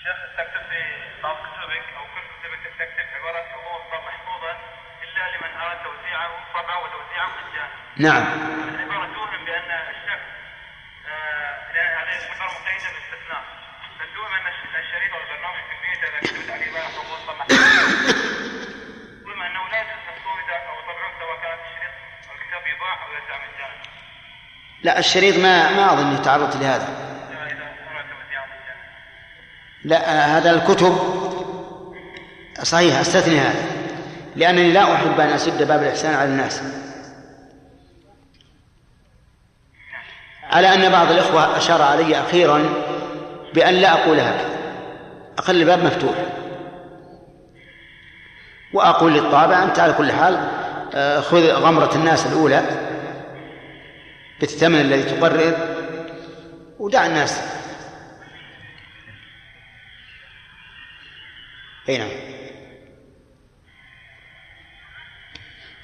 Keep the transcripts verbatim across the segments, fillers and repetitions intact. الشيخ استكتب في بعض كتبك او كل كتبك تكتب عباره حروف محفوظه الا لمن اراد توزيعه طبعا وتوزيعه مجانا. نعم. العباره توهم بان الشك هذه العباره مقيده باستثناء، فتوهم ان الشريط او البرنامج تكتب اذا كتبت عليه عباره حروف محفوظه انه لا تستفيد او طبعا سواء كان الشريط او الكتاب يباع او يوزع مجانا. لا الشريط ما ما اظن يتعرض لهذا. لا هذا الكتب صحيح استثني هذا، لأنني لا أحب أن أسد باب الإحسان على الناس، على أن بعض الإخوة أشار علي أخيرا بأن لا أقول هكذا، أخلي الباب مفتوح وأقول للطابع أنت على كل حال خذ غمرة الناس الأولى بالثمن الذي تقرر ودع الناس. اي نعم.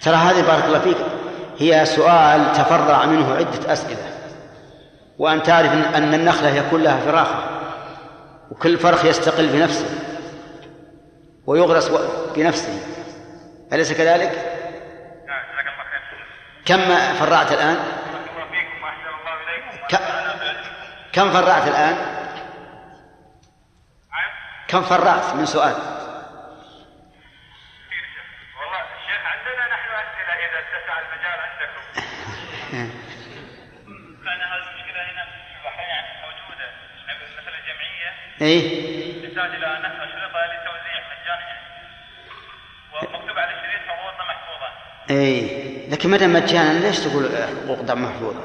ترى هذه بارك الله فيك هي سؤال تفرع منه عدة أسئلة، وأن تعرف أن النخلة يكون لها فراخة وكل فرخ يستقل بنفسه ويغرس بنفسه، أليس كذلك؟ كم فرعت الآن؟ كم فرعت الآن؟ كم فرعت من سؤال؟ والله الشيخ عندنا نحن أسئلة إذا اتسع المجال عندكم. كان هذه المشكلة هنا في البحرين يعني موجودة، مثلا الجمعية تحتاج إلى نفس أشرطة للتوزيع مجانيا ومكتوب على الشريط حقوقنا محفوظة. إي لكن مدى مجانا ليش تقول حقوقنا محفوظة؟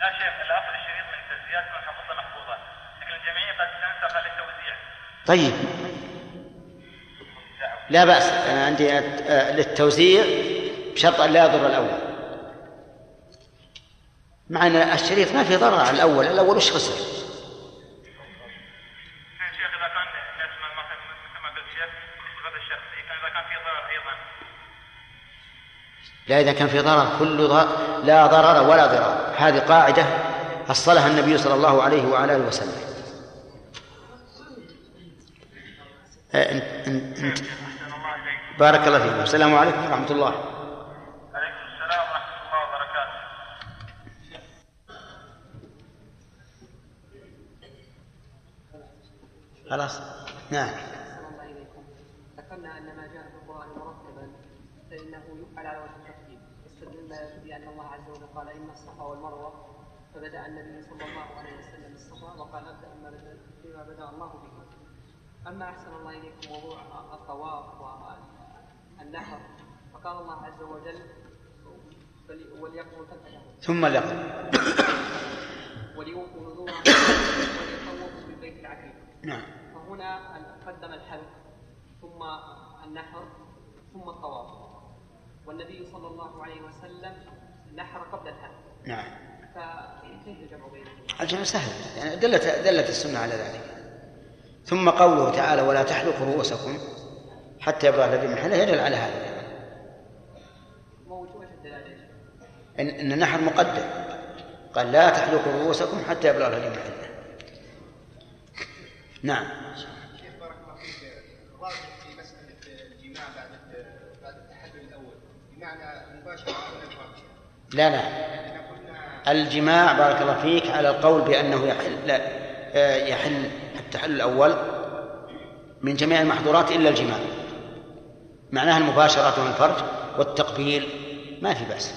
لا شيخ الأفضل الشريط من التوزيع تكون حقوقنا محفوظة، لكن الجمعية قد تنسخ للتوزيع. طيب لا بأس، أنا عندي للتوزيع بشرط أن لا يضر الأول، مع أن الشريط ما في ضرر على الأول، الأول وش خسر؟ شيخ إذا كان الناس ما بالشيخ هذا الشخصي كان إذا كان في ضرر أيضا. لا إذا كان في ضرر كل ضرر لا ضرر ولا ضرر، هذه قاعدة أصلها النبي صلى الله عليه وعلى آله وسلم. أنت أنت بارك الله فيكم. السلام عليكم ورحمة الله. عليكم السلام ورحمة الله وبركاته. خلاص نعم. ذكرنا أن ما جاء في القرآن مرتبا فإنه يفعل على وجه الترتيب، استدل بأن الله عز وجل قال إن الصفا والمروة، فبدأ النبي صلى الله عليه وسلم الصفا وقال ابدأ بما بدأ الله به. أما أحسن الله إليكم موضوع الطواف والنحر، فقال الله عز وجل وليقضوا تفثهم ثم ليقضوا وليوفوا نذورهم وليطوفوا بالبيت العتيق. نعم. فهنا قدم الحلق ثم النحر ثم الطواف، والنبي صلى الله عليه وسلم نحر قبل الحلق. نعم. فكيف الجمع بينهما؟ الجمع سهل، يعني دلت دلت السنة على ذلك. ثم قوله تعالى ولا تحلقوا رؤوسكم حتى يبرأ الذي من حله، يدل على هذا إن, إن النحر مقدم، قال لا تحلقوا رؤوسكم حتى يبرأ الذي من حله. نعم. كيف بارك الله فيك راجع في مسألة الجماع بعد بعد التحلل الأول بمعنى مباشرة ولا مباشرة؟ لا لا الجماع بارك الله فيك على القول بأنه يحل، لا يحل التحلل الأول من جميع المحظورات إلا الجماع، معناها المباشرة والفرج والتقبيل ما في بأس،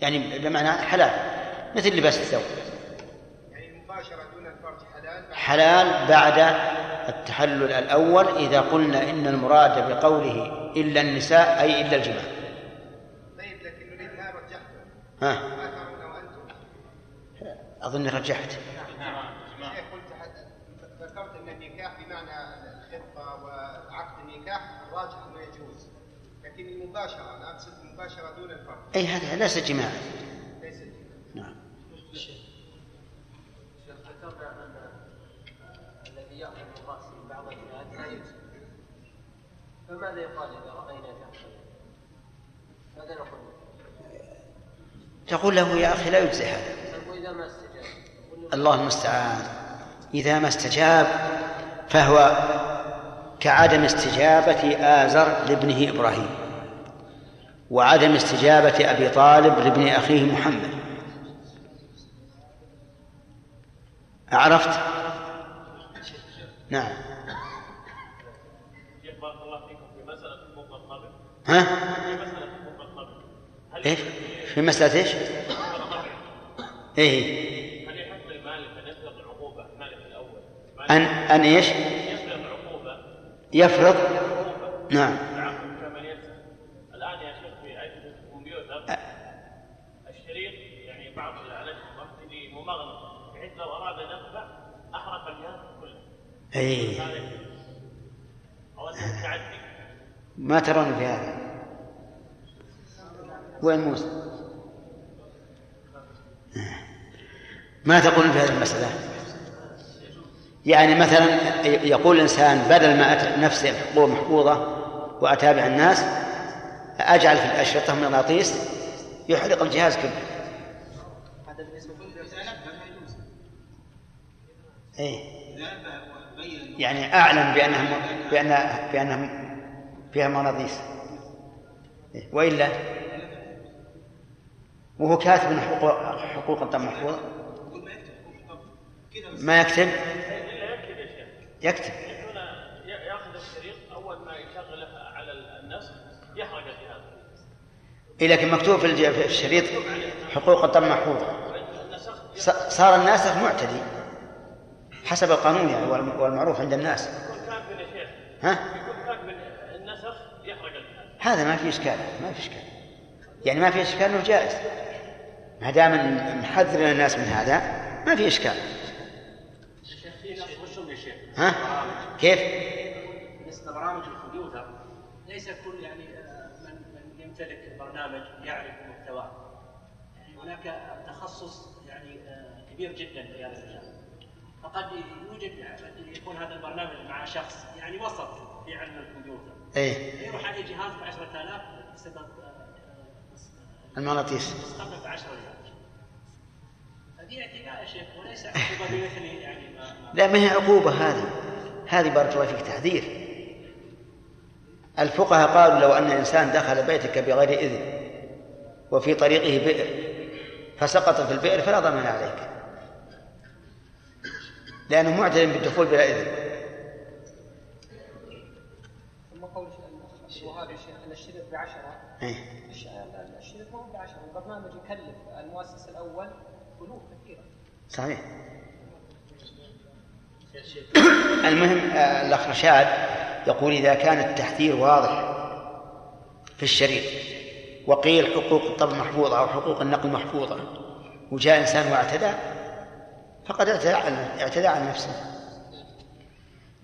يعني بمعنى حلال مثل لباس الثوب، يعني المباشرة دون الفرج حلال حلال بعد التحلل الأول إذا قلنا إن المراد بقوله إلا النساء أي إلا الجماع. طيب لكن نريد ما رجحته. ها ما ترون وأنتم؟ أظن رجحت. بمعنى الخطة وعقد النكاح الراجح ما يجوز، لكن المباشرة أنا أقصد المباشرة دون الفرج. أي هذا ليس جماعة. ليس جماعة. نعم. الشيخ ذكرنا أن الذي يأخذ من رأس بعض الجهات لا يجوز، فماذا يقال إذا رأينا شخصا؟ ماذا نقول؟ تقول له يا أخي لا يجزي هذا. وإذا ما استجاب؟ الله المستعان. إذا ما استجاب فهو كعدم استجابة آزر لابنه إبراهيم وعدم استجابة أبي طالب لابن أخيه محمد. أعرفت؟ نعم. ها؟ إيه؟ في مسألة إيش؟ إيه؟ أن أن إيش؟ يفرض. نعم. الآن يا شيخ في عدة كمبيوتر الشريط يعني بعض الألعاب تجي مغلقة، بحيث لو أراد دفع أحرق الجهاز كله. إيه. ما ترون في هذا؟ وين موسى؟ ما تقولون في هذه المسألة؟ يعني مثلا يقول الإنسان بدل ما أتى نفسي بحقوق محفوظة وأتابع الناس أجعل في الأشرطة مغناطيس يحرق الجهاز كله. هذا بالنسبة إيه؟ يعني أعلم بأنهم بأنهم بأنهم فيها مغناطيس، وإلا وهو كاتب من حقوق حقوق تم محفوظة ما يكتب يكتب يأخذ الشريط أول ما يشغله على الناس يحرق الجهاز. إذا كان مكتوب في الشريط حقوق تم محفوظة صار الناسخ معتدي حسب القانون يعني والمعروف عند الناس. ها؟ هذا ما في إشكال، ما في إشكال يعني ما في إشكال إنه جائز ما دام نحذر الناس من هذا ما في إشكال. ها؟ كيف؟ بالنسبة لبرامج الكمبيوتر ليس كل يعني من يمتلك البرنامج يعرف محتواه، يعني هناك تخصص يعني كبير جدا في هذا المجال، فقد يوجد يعني يكون هذا البرنامج مع شخص يعني وسط في علم الكمبيوتر. ايه يروح عليه جهاز ب عشرة آلاف بسبب المغناطيس استقبل عشرة آلاف. هذه اعتداء يا شيخ وليس عقوبه بمثل يعني ما لا ما هي عقوبه هذه، هذه بارك الله فيك تحذير. الفقهاء قالوا لو ان انسان دخل بيتك بغير اذن وفي طريقه بئر فسقط في البئر فلا ضمان عليك لانه معتدم بالدخول بلا اذن. الشريط بعشرة الشريط مو بعشرة، البرنامج يكلف المؤسس الأول بلوغ كثيرة صحيح. المهم الأخ رشاد يقول إذا كان التحذير واضح في الشريط وقيل حقوق الطبع محفوظة أو حقوق النقل محفوظة وجاء إنسان واعتدى فقد اعتدى على نفسه.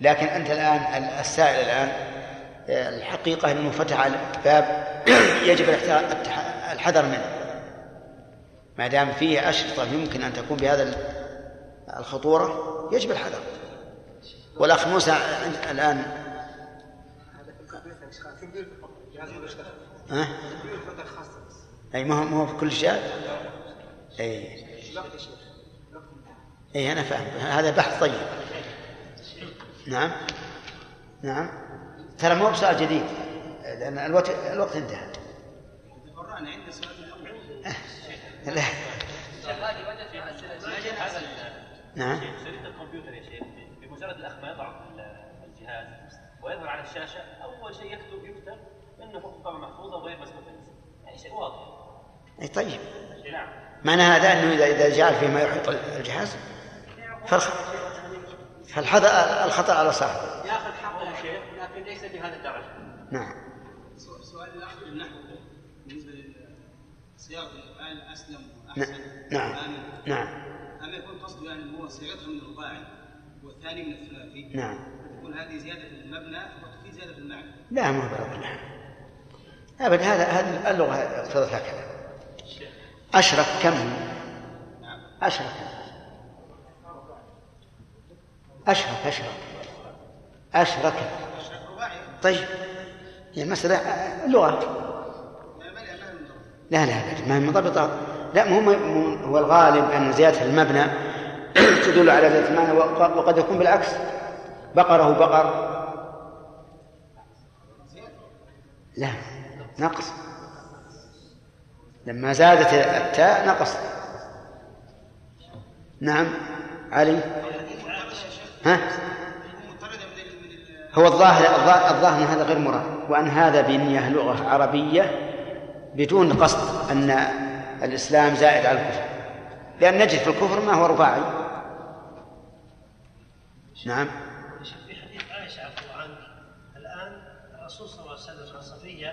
لكن أنت الآن السائل الآن الحقيقة أنه فتح على باب يجب الحذر منه ما دام فيه أشرطة يمكن أن تكون بهذا الخطورة يجب الحذر. والأخ موسى الآن ها؟ أي ما هو ما هو في كل شيء. أي أي أنا فاهم هذا بحث طيب. نعم نعم ترى مو بسؤال جديد لأن الوقت الوقت انتهى. تبرعنا عند السؤال الأول. لا. نعم. شريط الكمبيوتر يا شيخ بمجرد الأخ ما يضع الجهاز ويظهر على الشاشة أول شيء يكتب يكتب إنه حقوق محفوظة وغير مسموح يعني شيء واضح. أي طيب. نعم. معنى هذا إنه إذا إذا جعل فيه ما يحيط الجهاز فالحذر الخطأ على صاحبه. ياخذ حقه يا شيخ. ليس بهذا الدرجة. نعم. سؤال الأخير النحو بالنسبة للصياغة الآن أسلم وأحسن. نعم. آمن. نعم. أما يكون قصد يعني هو صياغته من الرباعي والثاني من الثلاثي. نعم. تكون هذه زيادة في المبنى وتكون زيادة في المعنى. لا ما برضه نعم. أبد هذا هذا اللغة اقتضت هكذا. أشرف كم؟ نعم. أشرف كم؟ أشرف أشرف أشرف. طيب المسألة لغة لا لا ما هي مضبطة لا مهم. هو الغالب أن زيادة المبنى تدل على كتمانه، وقد يكون بالعكس، بقره بقر. لا نقص، لما زادت التاء نقص. نعم علي. ها هو الظاهر الظاهر هذا غير مراد، وأن هذا بنيه لغة عربية بدون قصد أن الإسلام زائد على الكفر، لأن نجد في الكفر ما هو رفاعي. نعم. في حديث عائشة عفوا عنك، الآن الرسول صلى الله عليه وسلم عن صفية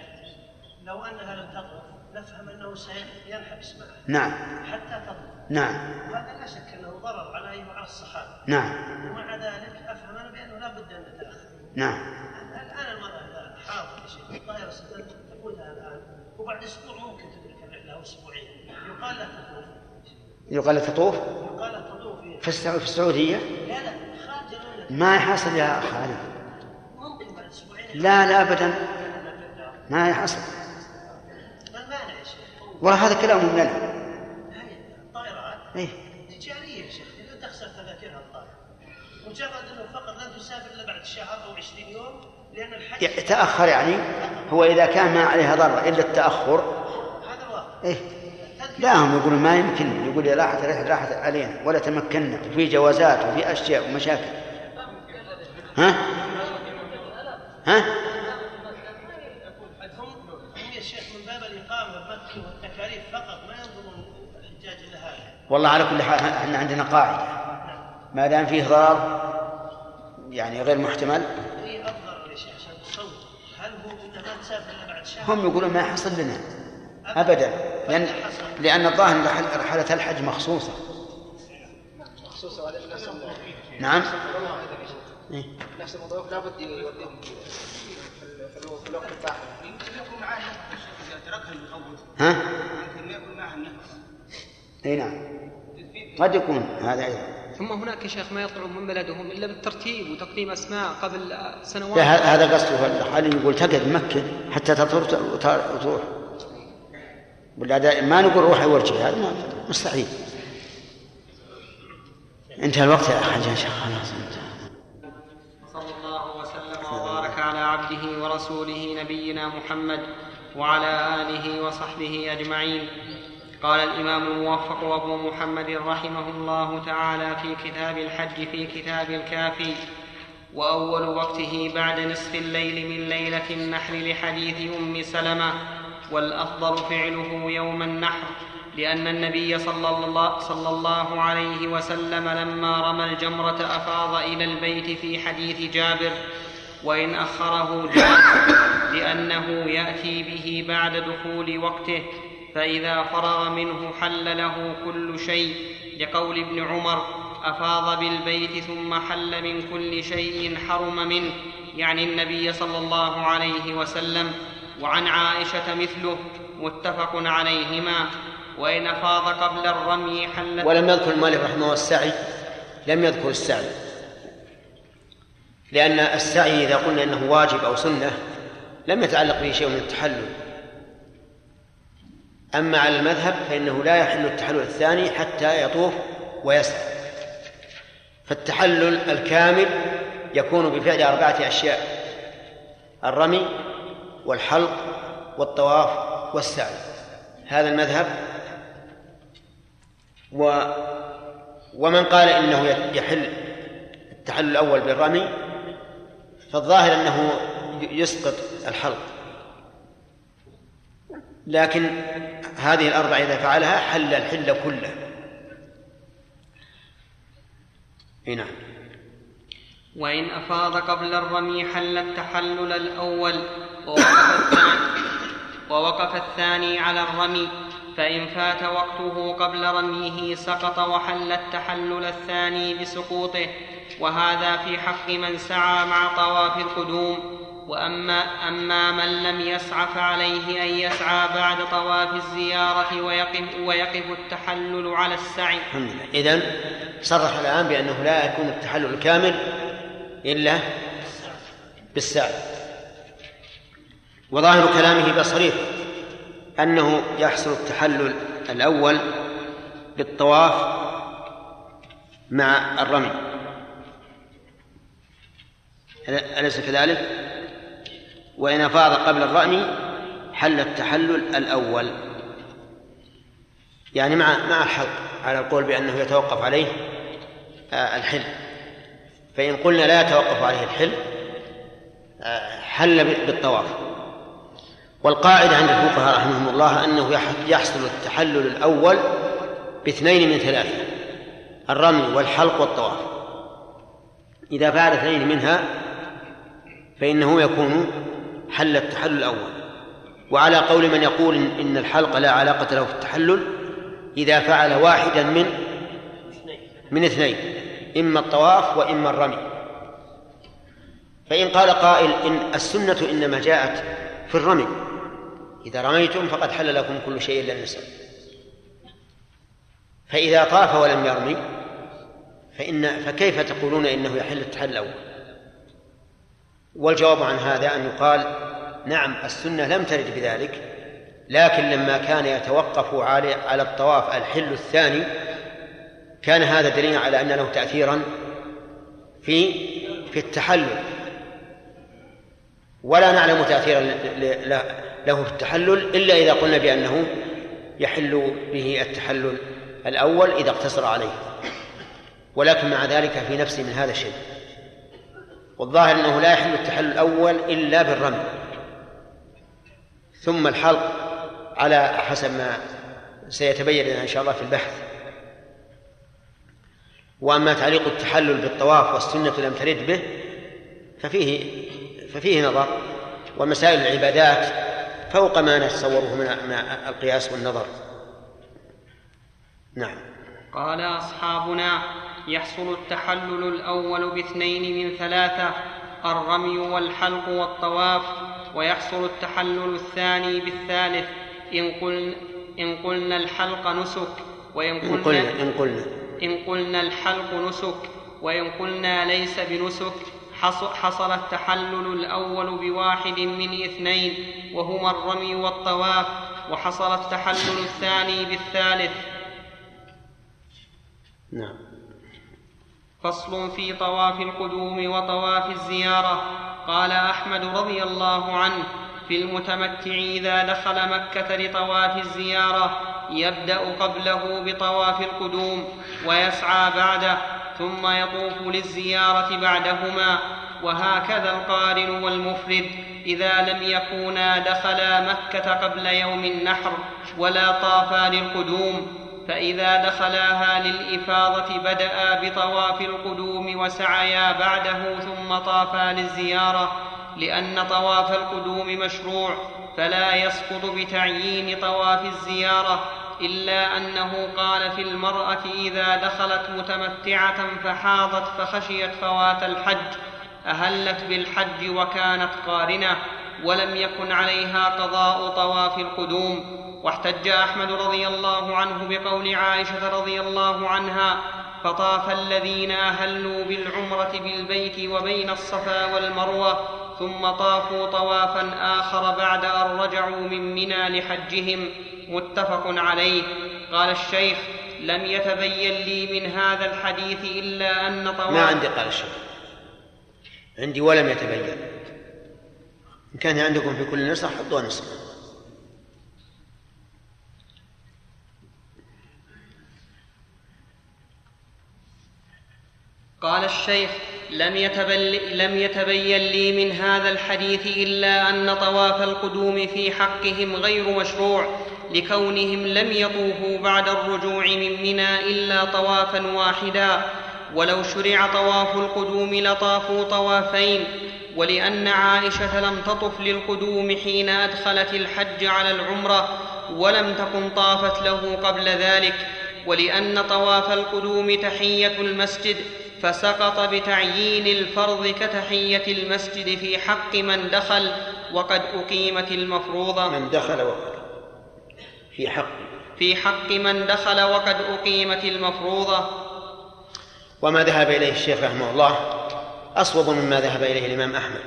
لو أنها لم تطلق نفهم أنه سينحبس معها. نعم. حتى تطلق. نعم. وهذا لا شك أنه ضرر عليه وعلى الصحابة. نعم. ومع ذلك أفهم أنا بأنه لا بد أن نتأخر. نعم. الآن المرأة حاضر شيء الطائرة ستقولها الآن، وبعد أسبوع ممكن تدرك الرحلة أو أسبوعين. يقال لها تطوف. يقال لها تطوف. يقال لها تطوف في السعودية. في السعودية؟ لا لا خارج المملكة. ما يحصل يا خالد. ممكن بعد أسبوعين. لا لا أبدا. ما يحصل. ما المانع يا شيخ؟ والله هذا كلام ممل. هاي الطائرات. إيه. تجارية يا شيخ، إذا تخسر تذاكرها الطائرة. مجرد أنه فقط لن تسافر إلا بعد شهر أو عشرين يوم، لأن الحج تأخر. يعني هو إذا كان ما عليها ضرر إلا التأخر هذا واضح. إيه لا، هم يقولون ما يمكن، يقول راحت راحت علينا ولا تمكننا، وفي جوازات وفي أشياء ومشاكل. ها ها هم يا شيخ من باب الإقامة بمكة والتكاليف فقط، ما ينظرون الحجاج إلا هذا. والله على كل حال إحنا عندنا قاعدة، ما دام فيه ضرر يعني غير محتمل. هم يقولون ما حصل لنا أبدا، لأن لأن الظاهر رحلة الحج مخصوصة. نعم. نفس الموضوع لا بد يوديهم في الوقت الطاهر. يمكن يكون معاه إذا تركها من أول. ها؟ يمكن يكون معاه نقص. أي نعم. قد يكون هذا أيضا. ثم هناك يا شيخ ما يطلعون من بلدهم إلا بالترتيب وتقديم أسماء قبل سنوات. هذا قصده حالي، يقول تقعد مكة حتى تطر وتروح، ما نقول روح ورجع، هذا مستحيل. انتهى الوقت يا حاج يا شيخ. صلى الله وسلم وبارك على عبده ورسوله نبينا محمد وعلى آله وصحبه أجمعين. قال الإمام الموفق وابو محمد رحمه الله تعالى في كتاب الحج في كتاب الكافي: وأول وقته بعد نصف الليل من ليلة النحر لحديث أم سلمة، والأفضل فعله يوم النحر، لأن النبي صلى الله عليه وسلم لما رمى الجمرة أفاض إلى البيت في حديث جابر، وإن أخره جابر لأنه يأتي به بعد دخول وقته، فإذا فرغ منه حل له كل شيء، لقول ابن عمر: أفاض بالبيت ثم حل من كل شيء حرم منه، يعني النبي صلى الله عليه وسلم، وعن عائشة مثله، متفق عليهما. وإن أفاض قبل الرمي حل. ولم يذكر المؤلف رحمه الله السعي، لم يذكر السعي، لأن السعي إذا قلنا أنه واجب أو سنة لم يتعلق به شيء من التحلل. أما على المذهب فإنه لا يحل التحلل الثاني حتى يطوف ويسعى، فالتحلل الكامل يكون بفعل أربعة أشياء: الرمي والحلق والطواف والسعي. هذا المذهب. و ومن قال إنه يحل التحلل الأول بالرمي فالظاهر أنه يسقط الحلق، لكن هذه الأربعة إذا فعلها حل الحل كله. هنا وإن أفاض قبل الرمي حل التحلل الأول ووقف الثاني, ووقف الثاني على الرمي، فإن فات وقته قبل رميه سقط وحل التحلل الثاني بسقوطه، وهذا في حق من سعى مع طواف القدوم. وأما أما من لم يسع فعليه أن يسعى بعد طواف الزيارة ويقف, ويقف التحلل على السعي. إذن صرح الآن بأنه لا يكون التحلل الكامل إلا بالسعي. وظاهر كلامه بصريح أنه يحصل التحلل الأول بالطواف مع الرمي، أليس كذلك؟ وإن أفاض قبل الرمي حل التحلل الأول، يعني مع مع الحلق على القول بأنه يتوقف عليه الحل. فإن قلنا لا يتوقف عليه الحل حل بالطواف. والقاعدة عند الفقهاء رحمهم الله أنه يحصل التحلل الأول باثنين من ثلاثة: الرمي والحلق والطواف. إذا فعل اثنين منها فإنه يكون حل التحلل الأول. وعلى قول من يقول إن الحلق لا علاقة له في التحلل إذا فعل واحدا من من اثنين، إما الطواف وإما الرمي. فإن قال قائل إن السنة إنما جاءت في الرمي، إذا رميتم فقد حل لكم كل شيء إلا النساء، فإذا طاف ولم يرمي فإن فكيف تقولون إنه يحل التحلل الأول؟ والجواب عن هذا أن يقال نعم السنة لم ترد بذلك، لكن لما كان يتوقف على الطواف الحل الثاني كان هذا دليلا على أن له تأثيرا في في التحلل، ولا نعلم تأثيرا له في التحلل إلا إذا قلنا بأنه يحل به التحلل الأول إذا اقتصر عليه. ولكن مع ذلك في نفسي من هذا الشيء، والظاهر أنه لا يحل التحلل الأول إلا بالرمي، ثم الحلق على حسب ما سيتبين لنا إن شاء الله في البحث. وأما تعليق التحلل بالطواف والسنة لم ترد به ففيه ففيه نظر، ومسائل العبادات فوق ما نتصوره من القياس والنظر. نعم. قال أصحابنا: يحصل التحلل الأول باثنين من ثلاثة: الرمي والحلق والطواف، ويحصل التحلل الثاني بالثالث إن قلنا, إن قلنا الحلق نسك، وإن قلنا, إن قلنا, إن قلنا, إن قلنا الحلق نسك، وإن قلنا ليس بنسك حصل التحلل الأول بواحد من اثنين وهما الرمي والطواف، وحصل التحلل الثاني بالثالث. نعم. فصل في طواف القدوم وطواف الزيارة. قال أحمد رضي الله عنه: في المتمتع إذا دخل مكة لطواف الزيارة يبدأ قبله بطواف القدوم ويسعى بعده، ثم يطوف للزيارة بعدهما، وهكذا القارن والمفرد إذا لم يكونا دخلا مكة قبل يوم النحر ولا طافا للقدوم، فإذا دخلاها للإفاضة بدأ بطواف القدوم وسعيا بعده ثم طافا للزيارة، لأن طواف القدوم مشروع فلا يسقط بتعيين طواف الزيارة، إلا أنه قال في المرأة إذا دخلت متمتعة فحاضت فخشيت فوات الحج أهلت بالحج وكانت قارنة ولم يكن عليها قضاء طواف القدوم. واحتج أحمد رضي الله عنه بقول عائشة رضي الله عنها: فطاف الذين أهلوا بالعمرة بالبيت وبين الصفا والمروة ثم طافوا طوافا آخر بعد أن رجعوا من منى لحجهم، متفق عليه. قال الشيخ: لم يتبين لي من هذا الحديث إلا أن طواف ما عندي. قال الشيخ: عندي ولم يتبين. إن كان عندكم في كل نسخة حطوها نسخة. قال الشيخ: لم, لم يتبين لي من هذا الحديث إلا أن طواف القدوم في حقهم غير مشروع، لكونهم لم يطوفوا بعد الرجوع من منى إلا طوافا واحدا، ولو شرع طواف القدوم لطافوا طوافين، ولأن عائشة لم تطف للقدوم حين أدخلت الحج على العمرة ولم تكن طافت له قبل ذلك، ولأن طواف القدوم تحية المسجد فسقط بتعيين الفرض كتحية المسجد في حق من دخل وقد أقيمت المفروضة من دخل وقد في حق في حق من دخل وقد أقيمت المفروضة. وما ذهب إليه الشيخ رحمه الله أصوب مما ذهب إليه الإمام أحمد،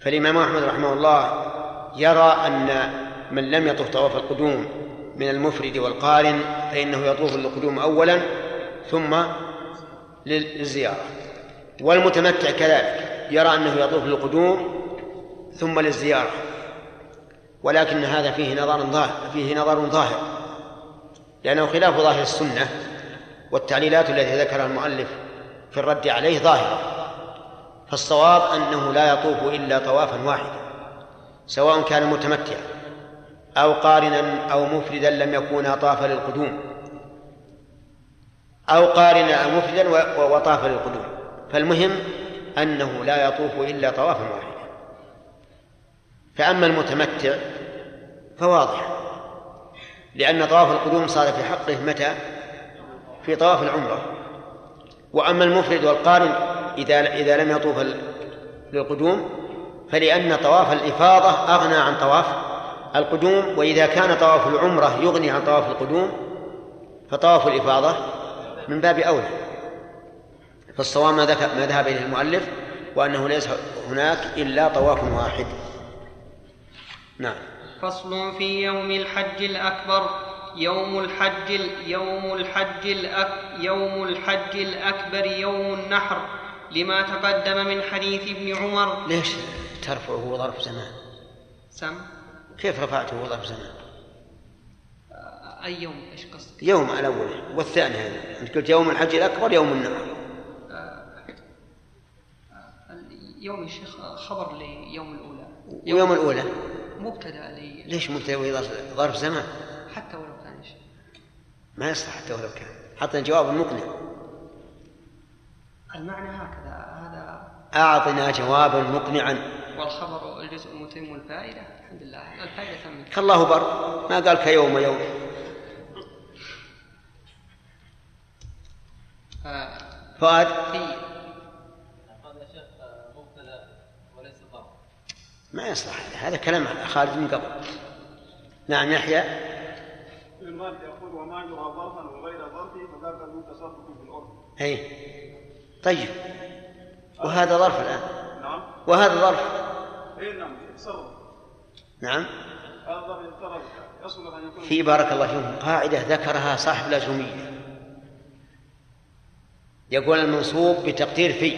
فالإمام أحمد رحمه الله يرى أن من لم يطف طواف القدوم من المفرد والقارن فإنه يطوف القدوم أولا ثم للزيارة، والمتمتع كذلك يرى أنه يطوف للقدوم ثم للزيارة، ولكن هذا فيه نظر ظاهر فيه نظر ظاهر لأنه خلاف ظاهر السنة، والتعليلات التي ذكرها المؤلف في الرد عليه ظاهرة. فالصواب أنه لا يطوف إلا طوافا واحدا، سواء كان متمتعا أو قارنا أو مفردا لم يكون طاف للقدوم، أو قارنا أو مفردا وطاف للقدوم. فالمهم أنه لا يطوف إلا طوافا واحدا. فأما المتمتع فواضح، لأن طواف القدوم صار في حقه متى؟ في طواف العمرة. وأما المفرد والقارن إذا إذا لم يطوف للقدوم فلأن طواف الإفاضة أغنى عن طواف القدوم، وإذا كان طواف العمرة يغني عن طواف القدوم فطواف الإفاضة من باب أولى. فالصواب ما ذهب إليه المؤلف، وأنه ليس هناك إلا طواف واحد. نعم. فصل في يوم الحج الأكبر. يوم الحج اليوم الحج الأك يوم الحج الأكبر يوم النحر، لما تقدم من حديث ابن عمر. ليش ترفعه ظرف زمان؟ سم كيف رفعته ظرف زمان؟ أي يوم؟ إيش قصدك؟ يوم الأول والثاني. هذا أنت قلت يوم الحج الأكبر يوم النحر. يوم الشيخ خبر ليوم الأولى. يوم, يوم الأولى مبتدأ لي. ليش مبتدأ وظرف زمان؟ حتى ولو كان شيء ما يصلح. حتى ولو كان حتى الجواب المقنع. المعنى هكذا. هذا أعطنا جوابا مقنعا. والخبر الجزء المتم الفائدة. الحمد لله الفائدة تمت. الله بر ما قال كيوم يوم. آه. فؤاد ما يصلح. هذا كلام خالد من قبل. نعم يحيى. المال يقول وما يرى ظرفا وغير ظرف فذاك المتصرف في الأرض. أي طيب. وهذا ظرف الآن. نعم. وهذا ظرف. أي نعم يتصرف. نعم. هذا ظرف يتصرف يصل أن يكون. في بارك الله فيهم قاعدة ذكرها صاحب الأجرمية، يقول المنصوب بتقدير في.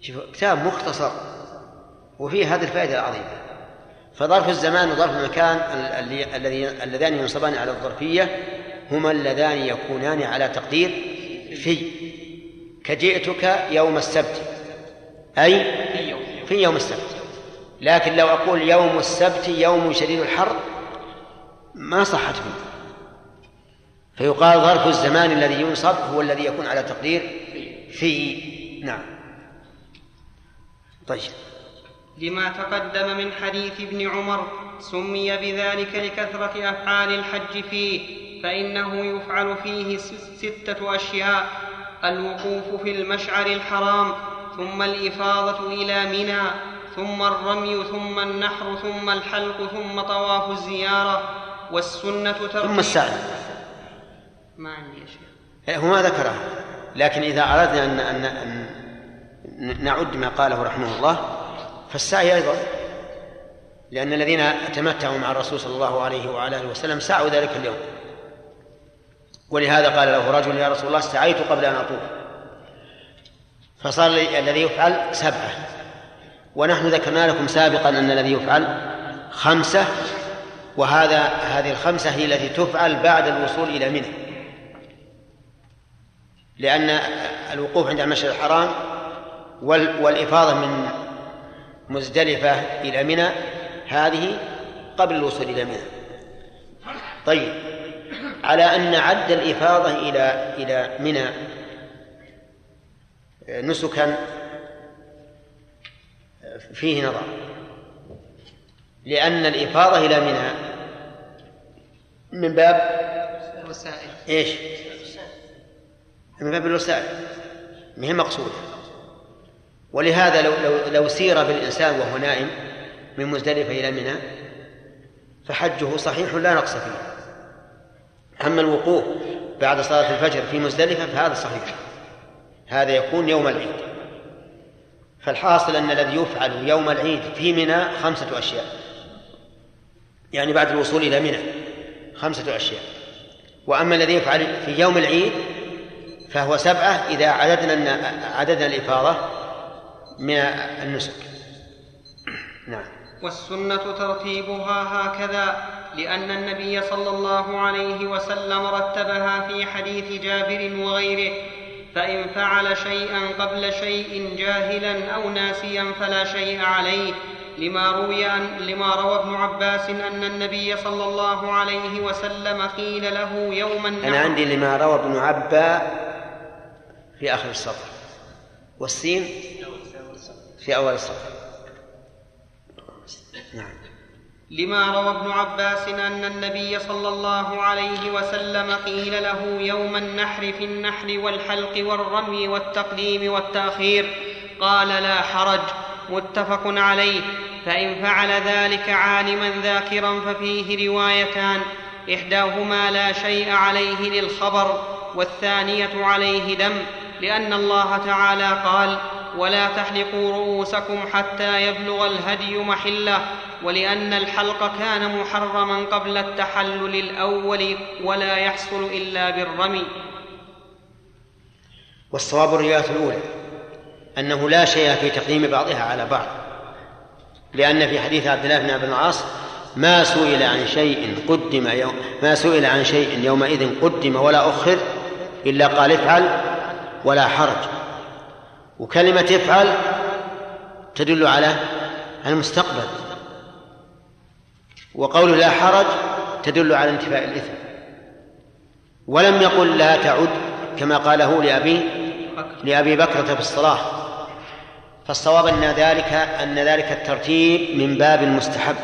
شوف كتاب مختصر وفيه هذه الفائدة العظيمة. فظرف الزمان وظرف المكان اللذان ينصبان على الظرفية هما اللذان يكونان على تقدير في. كجئتك يوم السبت أي في يوم السبت. لكن لو أقول يوم السبت يوم شديد الحر ما صحت فيه، فيقال ظرف الزمان الذي ينصب هو الذي يكون على تقدير في. نعم. طيب. لما تقدم من حديث ابن عمر سمي بذلك لكثرة أفعال الحج فيه، فإنه يفعل فيه ستة أشياء: الوقوف في المشعر الحرام، ثم الإفاضة إلى منى، ثم الرمي، ثم النحر، ثم الحلق، ثم طواف الزيارة. والسنة ترك ثم السعي. ما عندي شيء. هو ما ذكره، لكن إذا أردنا أن, أن, أن نعد ما قاله رحمه الله فالسعي أيضا، لأن الذين تمتعوا مع الرسول صلى الله عليه وعلى آله وسلم سعوا ذلك اليوم. ولهذا قال له رجل: يا رسول الله سعيت قبل أن أطوف. فصار الذي يفعل سبعة، ونحن ذكرنا لكم سابقا أن الذي يفعل خمسة، وهذا هذه الخمسة هي التي تفعل بعد الوصول إلى منى، لأن الوقوف عند المشعر الحرام والإفاضة من مزدلفة إلى منى هذه قبل الوصول إلى منى. طيب. على أن عد الإفاضة إلى إلى منى نسكا فيه نظر، لأن الإفاضة إلى منى من باب الوسائل. إيش من باب الوسائل؟ مهم مقصود. ولهذا لو, لو, لو سير بالإنسان وهو نائم من مزدلفة إلى منى فحجه صحيح لا نقص فيه. أما الوقوف بعد صلاة الفجر في مزدلفة فهذا صحيح، هذا يكون يوم العيد. فالحاصل أن الذي يفعل يوم العيد في منى خمسة أشياء، يعني بعد الوصول إلى منى خمسة أشياء. وأما الذي يفعل في يوم العيد فهو سبعة إذا عددنا عددنا الإفاضة من النسك. نعم. والسنة ترتيبها هكذا لأن النبي صلى الله عليه وسلم رتبها في حديث جابر وغيره، فإن فعل شيئا قبل شيء جاهلا أو ناسيا فلا شيء عليه، لما روي لما روى ابن عباس أن النبي صلى الله عليه وسلم قيل له يوما نعم. أنا عندي لما روى ابن عباس في آخر السطر والسين في أول السطر. نعم. لما روى ابن عباس أن النبي صلى الله عليه وسلم قيل له يوم النحر في النحر والحلق والرمي والتقديم والتأخير قال لا حرج، متفق عليه. فإن فعل ذلك عالما ذاكرا ففيه روايتان، إحداهما لا شيء عليه للخبر، والثانية عليه دم، لأن الله تعالى قال ولا تحلقوا رؤوسكم حتى يبلغ الهدي محله، ولأن الحلق كان محرما قبل التحلل الأول ولا يحصل إلا بالرمي. والصواب الرواية الأولى أنه لا شيء في تقديم بعضها على بعض، لأن في حديث عبد الله بن عبد العاص ما سئل عن شيء قدم يوم ما سئل عن شيء يومئذ قدم ولا أخر إلا قال افعل ولا حرج، وكلمة افعل تدل على المستقبل، وقول لا حرج تدل على انتفاء الإثم، ولم يقل لا تعد كما قاله لأبي لأبي بكرة في الصلاة. فالصواب أن ذلك أن ذلك الترتيب من باب المستحب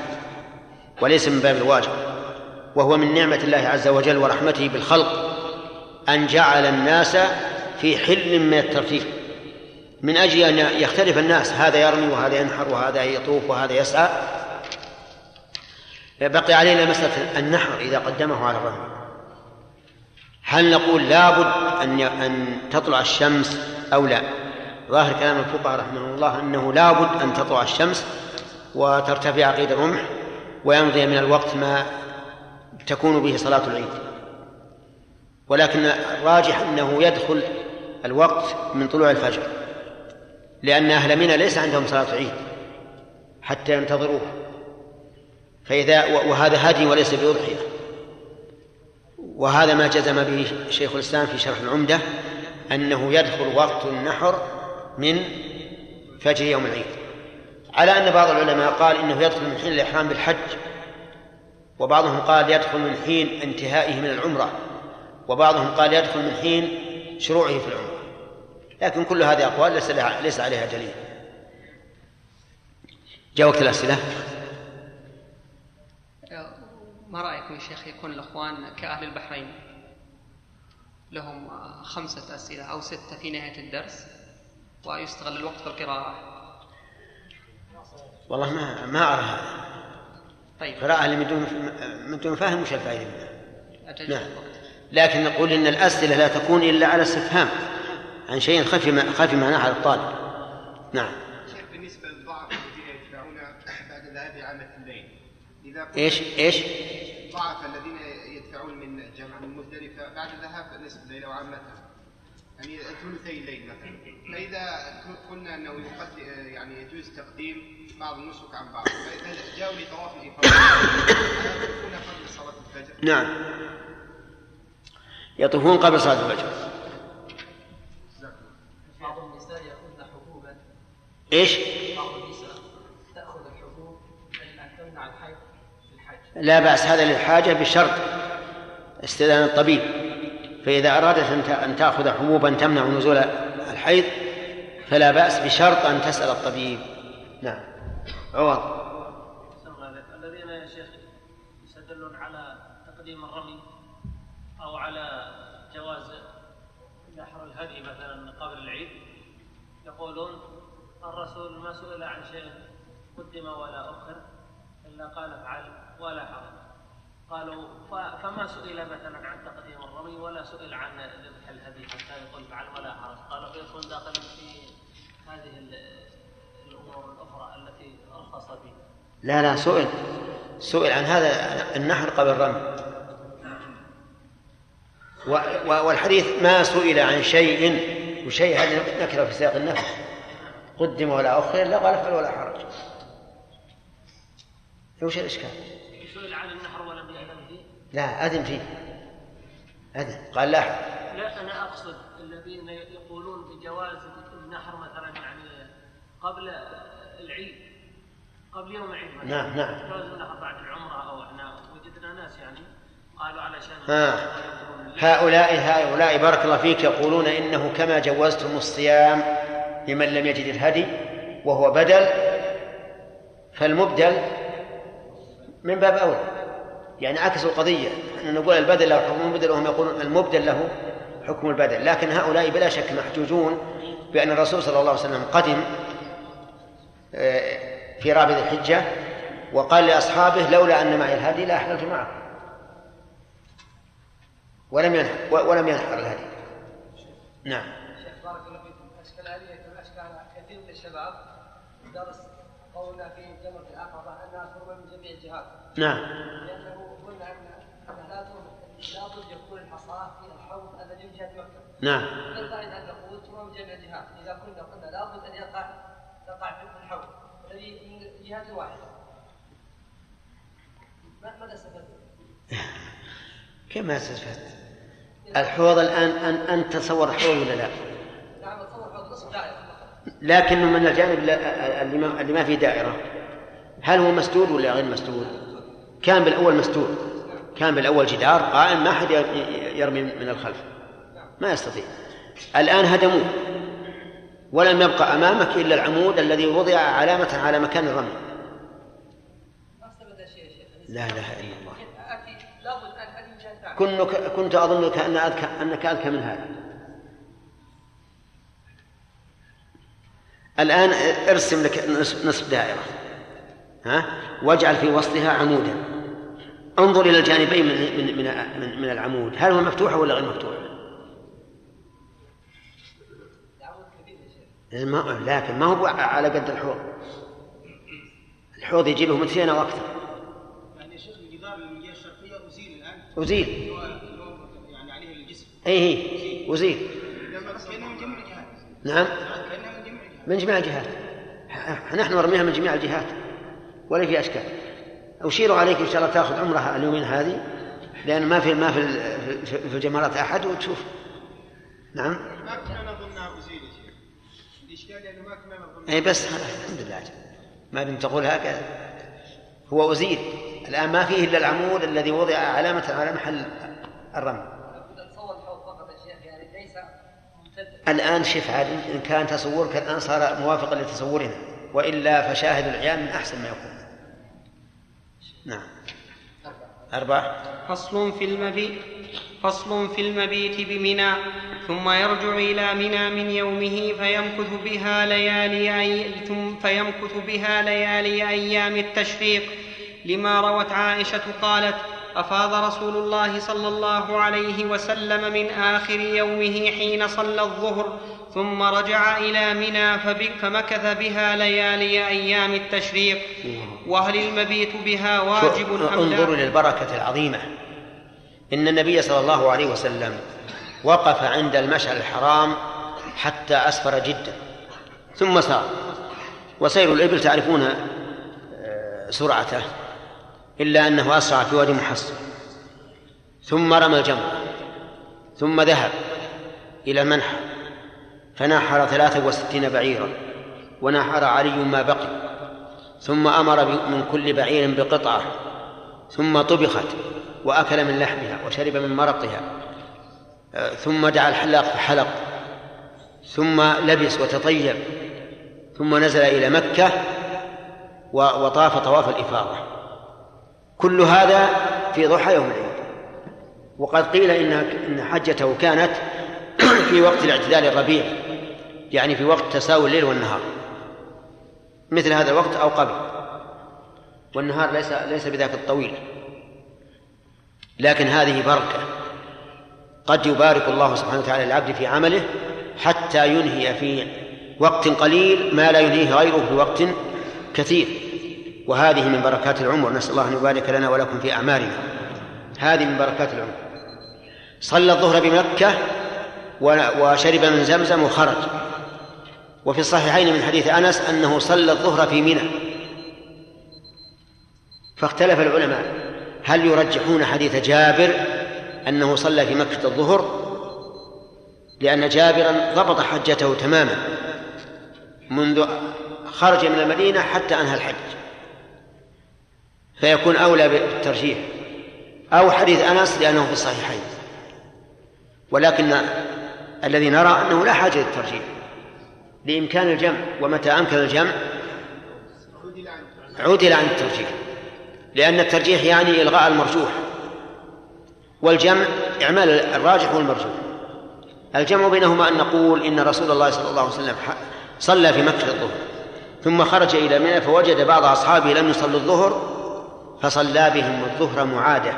وليس من باب الواجب، وهو من نعمة الله عز وجل ورحمته بالخلق أن جعل الناس في حل من الترتيب من أجل أن يختلف الناس، هذا يرمي وهذا ينحر وهذا يطوف وهذا يسعى. بقي علينا مسألة النحر إذا قدمه على الرمي، هل نقول لابد أن أن تطلع الشمس أو لا؟ ظاهر كلام الفقهاء رحمه الله أنه لابد أن تطلع الشمس وترتفع قيد الرمح ويمضي من الوقت ما تكون به صلاة العيد، ولكن الراجح أنه يدخل الوقت من طلوع الفجر، لأن أهل منى ليس عندهم صلاة عيد حتى ينتظروها، فإذا وهذا هدي وليس بأضحية، وهذا ما جزم به شيخ الإسلام في شرح العمدة أنه يدخل وقت النحر من فجر يوم العيد، على أن بعض العلماء قال إنه يدخل من حين الإحرام بالحج، وبعضهم قال يدخل من حين انتهائه من العمرة، وبعضهم قال يدخل من حين شروعه في العمرة، لكن كل هذه أقوال ليس عليها دليل. جاء وقت الأسئلة. ما رأيكم يا شيخ يكون الأخوان كأهل البحرين لهم خمسة أسئلة أو ستة في نهاية الدرس ويستغل الوقت في القراءة؟ والله ما ما أرى هذا. طيب. قراءة من دون فاهم مش الفائدة منها. نعم. لكن نقول إن الأسئلة لا تكون إلا على استفهام عن شيء خفي خفي معناه على الطالب. نعم. شيخ بالنسبة للضعف الذين يدفعون بعد ذهاب عامة الليل. إذا إيش إيش؟ ضعف الذين يدفعون من جمع من مزدلفة بعد ذهاب نصف الليل أو عامتها. يعني ثلثي الليل مثلا. فإذا قلنا أنه يعني يجوز تقديم بعض النسك عن بعض. فإذا جاءوا لطواف الإفاضة يكون قبل صلاة الفجر. نعم. يطوفون قبل صلاة الفجر. إيش؟ لا بأس، هذا للحاجة بشرط استئذان الطبيب، فإذا أرادت أن تأخذ حبوبا تمنع نزول الحيض فلا بأس بشرط أن تسأل الطبيب. نعم. عوض. الذين يا شيخ يستدلون على تقديم الرمي أو على جواز نحر الهدي مثلا قبل العيد يقولون الرسول ما سئل عن شيء قدم ولا أخر إلا قال افعل ولا حرج. قالوا فما سئل مثلا عن تقديم الرمي ولا سئل عن ذبح الهدي حتى يقول افعل ولا حرج، قالوا فيكون داخل في هذه الأمور الأخرى التي أرخص بها. لا لا سئل سئل عن هذا النحر قبل الرمي. والحديث ما سئل عن شيء، وشيء هذه نكره في سياق النفي، قدم ولا أخر، لا قال فعل ولا حرج. وش الإشكال؟ سئل عن النحر ولم يأذن فيه؟ لا أذن فيه، أذن قال لا. لا أنا أقصد الذين يقولون بجواز النحر مثلا يعني قبل العيد، قبل يوم العيد. نعم نعم. جواز النحر بعد العمرة أو أحنا وجدنا ناس يعني قالوا علشان. آه. هؤلاء هؤلاء بارك الله فيك يقولون إنه كما جوزتم الصيام لمن لم يجد الهدي وهو بدل، فالمبدل من باب أولى، يعني عكسوا القضية. نحن نقول البدل له حكم البدل وهم يقولون المبدل له حكم البدل، لكن هؤلاء بلا شك محجوجون بأن الرسول صلى الله عليه وسلم قدم في رابع ذي الحجة وقال لأصحابه لولا أن معي الهدي لا أحللت معكم، ولم ينحر ولم ينحر الهدي. نعم. شيخ بارك الله فيكم، اشكاليه كما اشكال كثير من الشباب درس قولنا في جمره العقبه انها تروى من جميع الجهات. نعم. لانه قلنا ان لا بد يكون الحصاه في الحوض الذي يوجد مكه. نعم. فالقائد ان نقول تروى من جميع الجهات، اذا كنا قلنا لا بد ان يقع تقع في الحوض الذي من جهه واحده. ماذا استفدت؟ كما استفدت؟ الحوض الآن أن أن تصور حوض ولا لا؟ نعم تصور حوض نصف دائرة، لكنه من الجانب اللي ما فيه دائرة، هل هو مسدود ولا غير مسدود؟ كان بالأول مسدود، كان بالأول جدار قائم ما أحد يرمي من الخلف، ما يستطيع. الآن هدموه ولم يبقى أمامك إلا العمود الذي وضع علامة على مكان الرمي. لا إله إلا الله. كنت أظنك أن أذكى أنك أذكى من هذا. الآن ارسم لك نصف دائرة، ها، واجعل في وسطها عمودا، انظر إلى الجانبين من من من, من العمود، هل هو مفتوح ولا غير مفتوح؟ لكن ما هو على قد الحوض، الحوض يجيبه مترين أو أكثر. وزيل يعني عليه الجسم. ايه وزيل. نعم. من جميع الجهات. نحن نرميها من جميع الجهات ولا في اشكال. أشير عليك ان شاء الله تاخذ عمرها اليومين هذه، لان ما في ما في في الجمرات احد وتشوف. نعم. ما كنا نظنها وزيل يا شيخ. الاشكال يعني ما كنا نظنها. اي بس الحمد لله ما بنتقول هكذا. هو وزيل. الآن ما فيه إلا العمود الذي وضع علامة على محل الرمل. الآن شف عاد إن كان تصورك الآن صار موافقا لتصورنا، وإلا فشاهد العيان من أحسن ما يكون. نعم. أربعة. فصل في المبيت. فصل في المبيت بمنى، ثم يرجع إلى منى من يومه فيمكث بها ليالي أي... ثم فيمكث بها ليالي أيام التشريق، لما روت عائشة قالت أفاض رسول الله صلى الله عليه وسلم من آخر يومه حين صلى الظهر ثم رجع إلى منى فمكث بها ليالي أيام التشريق. وهل المبيت بها واجب أم لا؟ انظروا للبركة العظيمة. إن النبي صلى الله عليه وسلم وقف عند المشعر الحرام حتى أسفر جدا ثم سار، وسير الإبل تعرفون سرعته، إلا أنه أسرع في وادي محصن، ثم رمى الجمرة، ثم ذهب إلى منحر فنحر ثلاثة وستين بعيرا ونحر علي ما بقي، ثم أمر من كل بعير بقطعة، ثم طبخت وأكل من لحمها وشرب من مرقها، ثم دعا الحلاق فحلق، ثم لبس وتطيب، ثم نزل إلى مكة وطاف طواف الإفاضة. كل هذا في ضحى يوم العيد. وقد قيل إن حجته كانت في وقت الاعتدال الربيع، يعني في وقت تساوي الليل والنهار، مثل هذا الوقت أو قبل، والنهار ليس, ليس بذاك الطويل. لكن هذه بركة، قد يبارك الله سبحانه وتعالى العبد في عمله حتى ينهي في وقت قليل ما لا ينهيه غيره في وقت كثير، وهذه من بركات العمر، نسأل الله أن يبارك لنا ولكم في أعمارنا. هذه من بركات العمر. صلى الظهر بمكة وشرب من زمزم وخرج. وفي الصحيحين من حديث أنس أنه صلى الظهر في منى. فاختلف العلماء هل يرجحون حديث جابر أنه صلى في مكة الظهر، لأن جابرا ضبط حجته تماما منذ خرج من المدينة حتى أنهى الحج، فيكون أولى بالترجيح، أو حديث أنس لأنه في الصحيحين. ولكن الذي نرى أنه لا حاجة للترجيح لإمكان الجمع، ومتى أمكن الجمع عُدل عن الترجيح، لأن الترجيح يعني إلغاء المرجوح، والجمع إعمال الراجح والمرجوح. الجمع بينهما أن نقول إن رسول الله صلى الله عليه وسلم صلى في مكة الظهر ثم خرج إلى منى فوجد بعض أصحابه لم يصلوا الظهر فصلى بهم الظهر معادة،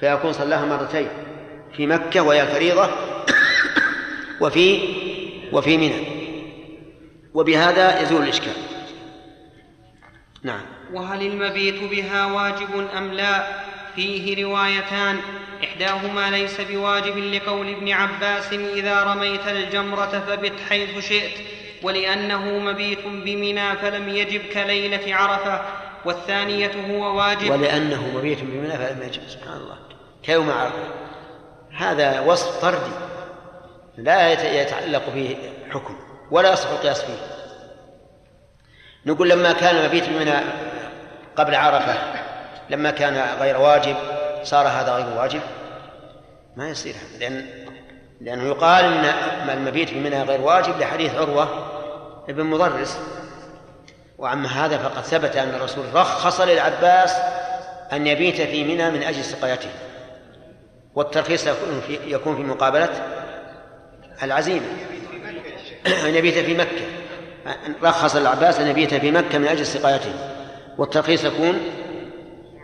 فيكون صلاها مرتين، في مكة وهي فريضة وفي وفي منى، وبهذا يزول الإشكال. نعم. وهل المبيت بها واجب أم لا؟ فيه روايتان، إحداهما ليس بواجب لقول ابن عباس إذا رميت الجمرة فبت حيث شئت، ولأنه مبيت بمنى فلم يجب كليلة عرفة، والثانية هو واجب ولأنه مبيت بمنى فلم يجب. سبحان الله، كيوم عرفة. هذا وصف طردي لا يتعلق به حكم ولا يصح القياس فيه. نقول لما كان مبيت بمنى قبل عرفة لما كان غير واجب صار هذا غير واجب، ما يصير، لأن لأنه يقال أن المبيت بمنى غير واجب لحديث عروة ابن مضرس. وعما هذا فقد ثبت أن الرسول رخص للعباس أن يبيت في منى من أجل سقايته، والترخيص يكون في مقابلة العزيمة، أن يبيت في مكة. رخص العباس أن يبيت في مكة من أجل سقايته، والترخيص يكون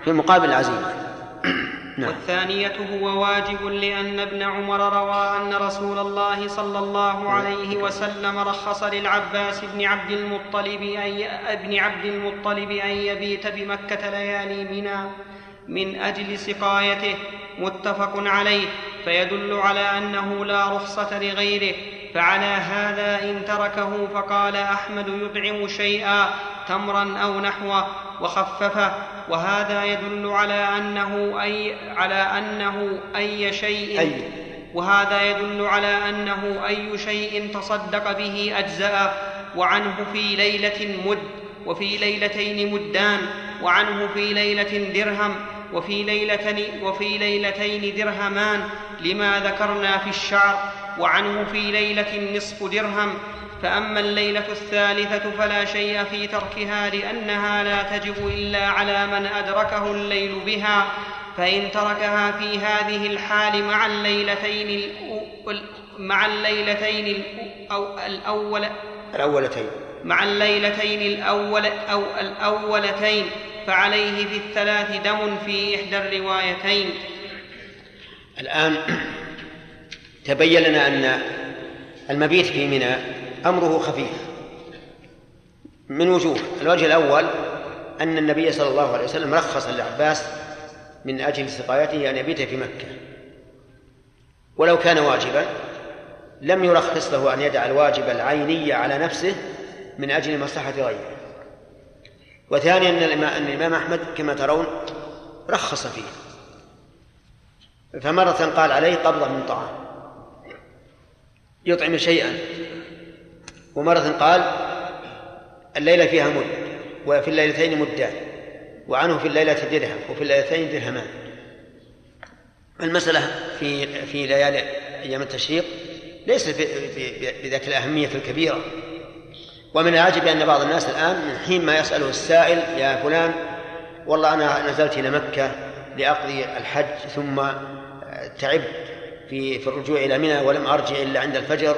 في مقابل العزيمة. نعم. والثانية هو واجب لأن ابن عمر روى أن رسول الله صلى الله عليه وسلم رخص للعباس بن عبد المطلب أن ابن عبد المطلب أن يبيت بمكة ليالي منى من أجل سقايته، متفق عليه، فيدل على أنه لا رخصة لغيره. فعلى هذا إن تركه فقال أحمد يطعم شيئا تمرا أو نحوه وخففه، وهذا يدل على أنه أي على أنه أي شيء أي. وهذا يدل على أنه أي شيء تصدق به أجزأ، وعنه في ليلة مد، وفي ليلتين مدان، وعنه في ليلة درهم، وفي ليلتين وفي ليلتين درهمان لما ذكرنا في الشعر، وعنه في ليلة نصف درهم. فأما الليلة الثالثة فلا شيء في تركها لأنها لا تجب إلا على من أدركه الليل بها، فإن تركها في هذه الحال مع الليلتين مع الليلتين أو الأول الأولتين مع الليلتين الأول أو الأولتين فعليه في الثلاث دم في إحدى الروايتين. الآن تبين لنا أن المبيت في منى أمره خفيف من وجوه. الوجه الأول أن النبي صلى الله عليه وسلم رخص للعباس من أجل سقايته أن يبيت في مكة، ولو كان واجبا لم يرخص له أن يدع الواجب العيني على نفسه من أجل مصلحة غيره. وثانيا أن الإمام أحمد كما ترون رخص فيه، فمرة قال عليه قبضة من طعام يطعم شيئا، ومرة قال الليلة فيها مد، وفي الليلتين مدان، وعنه في الليلة درهم، وفي الليلتين درهمان. المسألة في في ليالي أيام التشريق ليس بذاك الأهمية الكبيرة. ومن العجب أن بعض الناس الآن من حين ما يسأله السائل يا فلان والله أنا نزلت إلى مكة لأقضي الحج ثم تعب في في الرجوع إلى منى ولم أرجع إلا عند الفجر،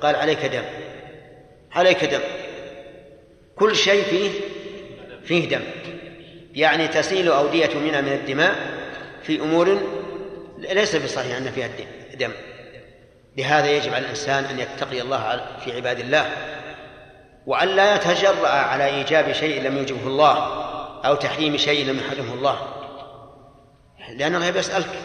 قال عليك دم عليك دم. كل شيء فيه فيه دم، يعني تسيل أودية منى من الدماء في أمور ليس بصحيح أن فيها دم. لهذا يجب على الإنسان أن يتقي الله في عباد الله، وأن لا يتجرأ على إيجاب شيء لم يوجبه الله أو تحريم شيء لم يحرمه الله، لأن الله يسألك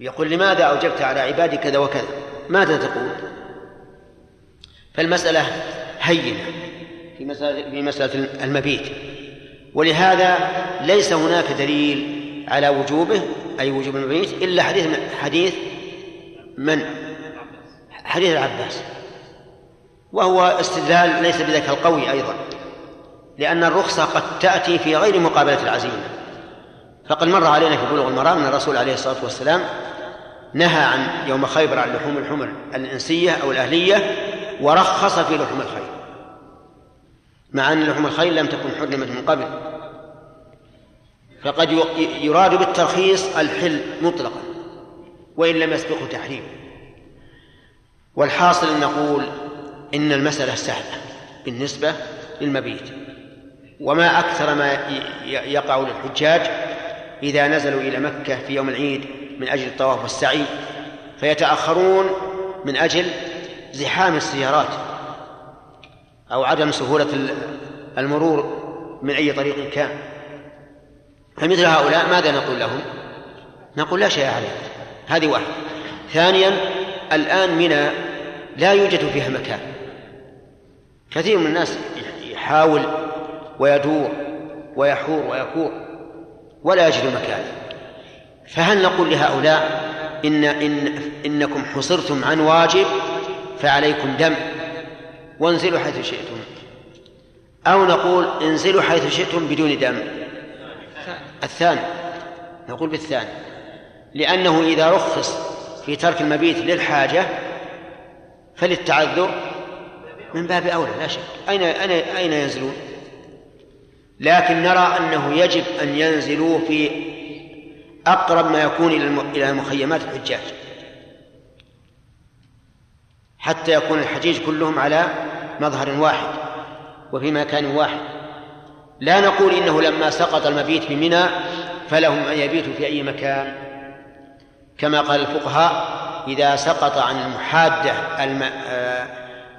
يقول لماذا أوجبت على عبادي كذا وكذا؟ ماذا تقول؟ فالمسألة هينة في مسألة, في مسألة المبيت، ولهذا ليس هناك دليل على وجوبه أي وجوب المبيت إلا حديث من حديث من حديث العباس، وهو استدلال ليس بذاك القوي أيضا، لأن الرخصة قد تأتي في غير مقابلة العزيمة. فقد مر علينا في بلوغ المرام أن الرسول عليه الصلاة والسلام نهى عن يوم خيبر عن لحوم الحمر الإنسية أو الأهلية، ورخص في لحوم الخيل، مع أن لحوم الخيل لم تكن حرمة من قبل. فقد يراد بالترخيص الحل مطلقا وإن لم يسبقه تحريم. والحاصل أن نقول إن المسألة سهلة بالنسبة للمبيت، وما أكثر ما يقع للحجاج إذا نزلوا إلى مكة في يوم العيد من أجل الطواف والسعي، فيتأخرون من أجل زحام السيارات أو عدم سهولة المرور من أي طريق كان. فمثل هؤلاء ماذا نقول لهم؟ نقول لا شيء عليهم. هذه واحد. ثانيا، الآن منى لا يوجد فيها مكان، كثير من الناس يحاول ويدور ويحور ويكور ولا يجد مكان. فهل نقول لهؤلاء إن إن إنكم حصرتم عن واجب فعليكم دم وانزلوا حيث شئتم، أو نقول انزلوا حيث شئتم بدون دم؟ الثاني. نقول بالثاني، لأنه إذا رخص في ترك المبيت للحاجة فللتعذر من باب أولى لا شك. أين, أين, أين ينزلون؟ لكن نرى أنه يجب أن ينزلوا في أقرب ما يكون إلى مخيمات الحجاج، حتى يكون الحجيج كلهم على مظهر واحد وفي مكان واحد. لا نقول إنه لما سقط المبيت في منى فلهم أن يبيتوا في أي مكان، كما قال الفقهاء إذا سقط عن المحادة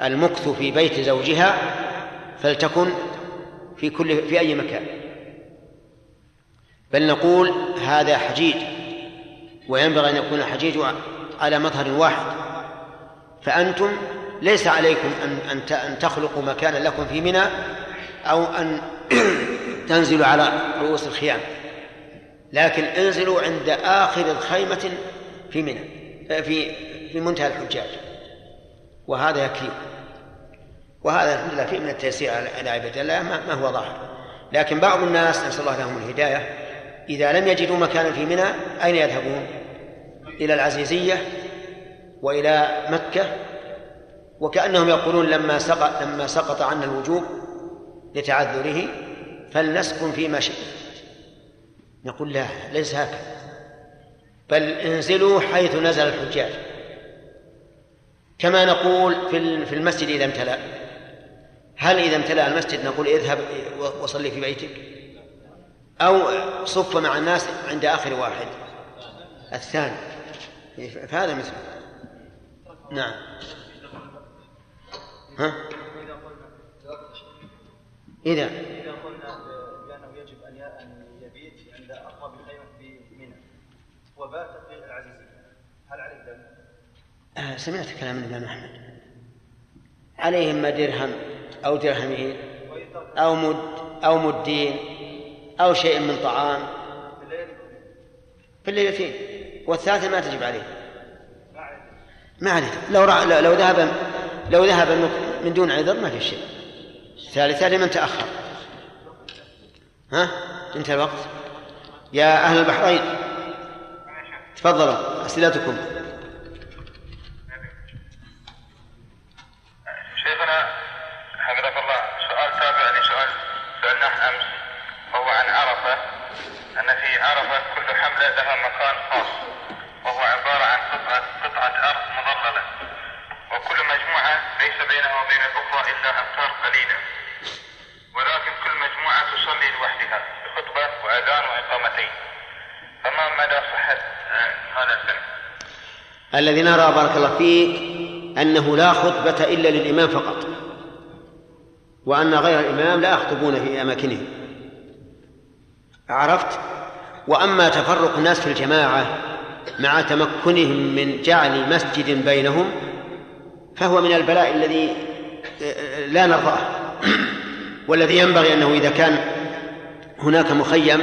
المكث في بيت زوجها فلتكن في كل في أي مكان، بل نقول هذا حجيج وينبغي أن يكون الحجيج على مظهر واحد. فأنتم ليس عليكم أن أن تخلقوا مكانا لكم في منى أو أن تنزلوا على رؤوس الخيام، لكن انزلوا عند آخر خيمة في منى في في منتهى الحجاج، وهذا يكفي. وهذا الحمد لله فيه من التيسير على عبادة الله ما هو ظاهر. لكن بعض الناس نسأل الله لهم الهداية إذا لم يجدوا مكانا في منى أين يذهبون؟ إلى العزيزية وإلى مكة، وكأنهم يقولون لما سقط لما سقط عنا الوجوب لتعذره فلنسكن فيما شئنا. نقول لا، ليس هكذا، بل انزلوا حيث نزل الحجاج، كما نقول في المسجد إذا امتلأ. هل إذا امتلأ المسجد نقول اذهب وصلي في بيتك، أو صف مع الناس عند آخر واحد؟ الثاني. فهذا مثل نعم. ها؟ إذا إذا قلنا بأنه يجب أن يبيت عند أقرب خيمة في منى وبات في العزيزية، هل عليه دم؟ آه سمعت كلام الإمام أحمد، عليهم ما درهم أو درهمين أو مد أو مدين أو شيء من طعام في الليلتين، والثالثة ما تجب عليه، ما عليه. لو لو ذهب لو ذهب من دون عذر ما في شيء. الثالثة لمن تأخر. ها انتهى الوقت يا أهل البحرين، تفضلوا أسئلتكم. شيخنا حفظك الله، سؤال تابع لسؤال سألناه أمس، وهو عن عرفة، أن في عرفة كل حملة لها مكان خاص، وهو عبارة عن قطعة, قطعة أرض مظللة، وكل مجموعة ليس بينها وبين الأخرى إلا أمتار قليلة، ولكن كل مجموعة تصلي لوحدها بخطبة وأذان وإقامتين، فما مدى صحة هذا الفن؟ الذي نرى بارك الله فيك أنه لا خطبة إلا للإمام فقط، وأن غير الإمام لا يخطبون في أماكنهم. عرفت؟ وأما تفرق الناس في الجماعة مع تمكنهم من جعل مسجد بينهم فهو من البلاء الذي لا نرضاه، والذي ينبغي أنه إذا كان هناك مخيم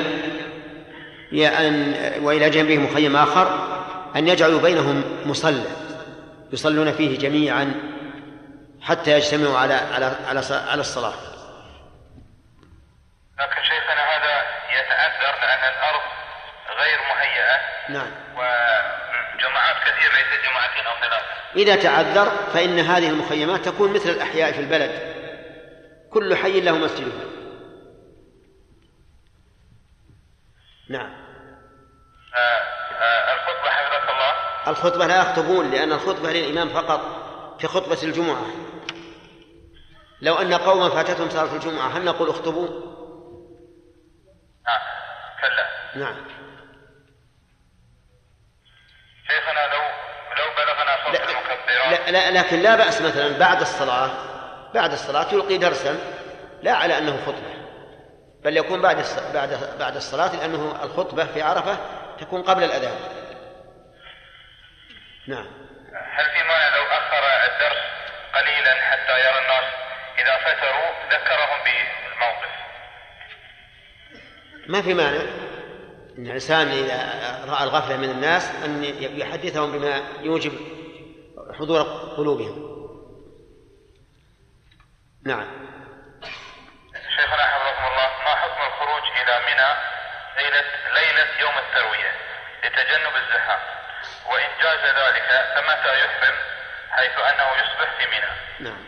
وإلى جنبه مخيم آخر أن يجعلوا بينهم مصلى يصلون فيه جميعا حتى يجتمعوا على على على على الصلاة. لكن شيخنا هذا يتأثر لأن الأرض غير مهيئة. نعم. وجماعات كثيرة ليست جماعتين أو ثلاثة. إذا تعذر فإن هذه المخيمات تكون مثل الأحياء في البلد، كل حي له مسجده. نعم. آه آه الخطبة حفظك الله. الخطبة لا يخطبون، لأن الخطبة للإمام فقط في خطبة الجمعة. لو أن قوما فاتتهم صلاة الجمعة هل نقول اخطبوا؟ نعم. كلا. نعم. شيخنا لو لو بلغنا صوت المكبرات. لا, لا لكن لا بأس مثلا بعد الصلاة بعد الصلاة يلقي درسا لا على أنه خطبة، بل يكون بعد بعد بعد الصلاة، لأنه الخطبة في عرفة تكون قبل الأذان. نعم. هل في مانع لو أخر الدرس قليلا حتى يرى الناس إذا فتروا ذكرهم بالموقف؟ ما في مانع إن الإنسان إذا رأى الغفلة من الناس أن يحدثهم بما يوجب حضور قلوبهم. نعم. شيخنا حفظكم الله، ما حكم الخروج إلى منى ليلة, ليلة يوم التروية لتجنب الزحام، وإن جاز ذلك فمتى يحرم حيث أنه يصبح في منى؟ نعم.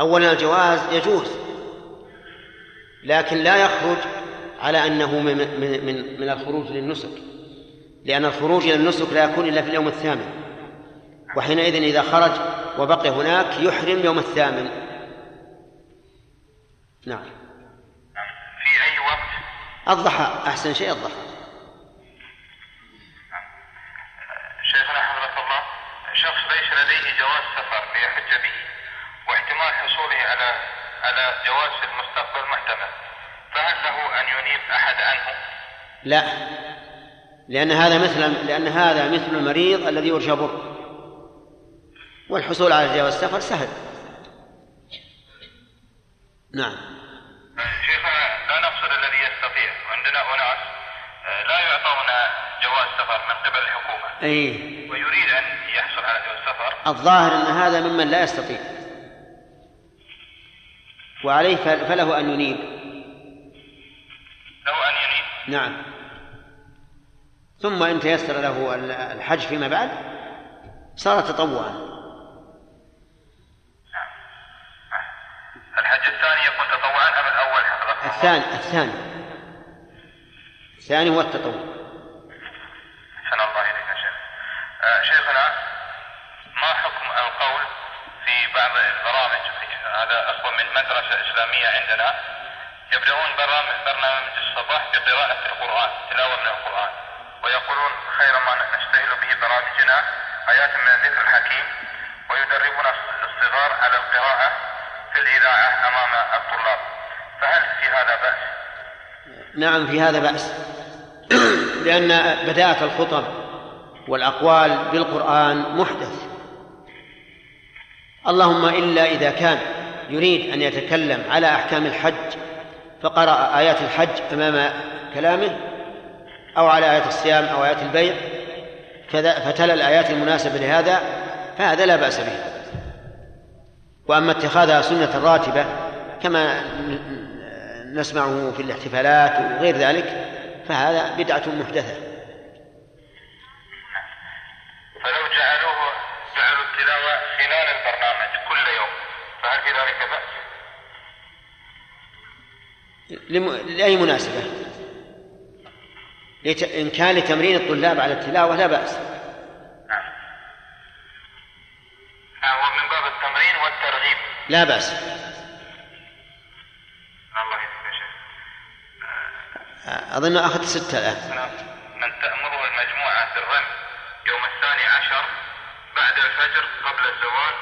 أولا الجواز يجوز، لكن لا يخرج على أنه من, من, من, من الخروج للنسك، لأن الخروج للنسك لا يكون إلا في اليوم الثامن، وحينئذ إذا خرج وبقي هناك يحرم يوم الثامن. نعم. في أي وقت؟ الضحى أحسن شيء الضحى. شيخنا حفظك الله، شخص ليس لديه جواز سفر ليحج به، واحتمال حصوله على على جواز في المستقبل محتمل، فهل له أن ينيب أحد عنه؟ لا، لأن هذا مثل لأن هذا مثل المريض الذي يرجى بره، والحصول على جواز السفر سهل. نعم. شيخنا لا نقصد الذي يستطيع، عندنا أناس لا يعطون جواز سفر من قبل الحكومة أيه. ويريد أن يحصل على جواز سفر. الظاهر أن هذا ممن لا يستطيع، وعليه فله أن ينيب. له أن ينيب. نعم. ثم إن تيسر له الحج فيما بعد صار تطوعا. الحج الثاني يكون تطوعا أم الأول حفظكم؟ الثاني الثاني الثاني هو التطوع. أحسن الله إليك يا شيخ. آه شيخنا، ما حكم القول في بعض البرامج، هذا أصلا من مدرسة إسلامية عندنا، يبدأون برامج برنامج الصباح بقراءة القرآن، تلاوة من القرآن، ويقولون خير ما نستهل به برامجنا آيات من الذكر الحكيم، ويدربون الصغار على القراءة في الإذاعة أمام الطلاب، فهل في هذا بأس؟ نعم في هذا بأس، لأن بدأت الخطب والأقوال بالقرآن محدث، اللهم إلا إذا كان يريد أن يتكلم على أحكام الحج فقرأ آيات الحج أمام كلامه، أو على آيات الصيام أو آيات البيع فتلا الآيات المناسبة لهذا، فهذا لا بأس به. وأما اتخاذها سنة راتبة كما نسمعه في الاحتفالات وغير ذلك فهذا بدعة محدثة. فلو جعلوه جعلوا التلاوة خلال البرنامج كل يوم فهل في ذلك بأس؟ لم... لأي مناسبة؟ لت... إن كان لتمرين الطلاب على التلاوة لا بأس. ومن باب التمرين والترغيب لا بأس. الله يسلمك. أظن أخذت ستة الآن. من تأمره المجموعة بالرمي يوم الثاني عشر بعد الفجر قبل الزوال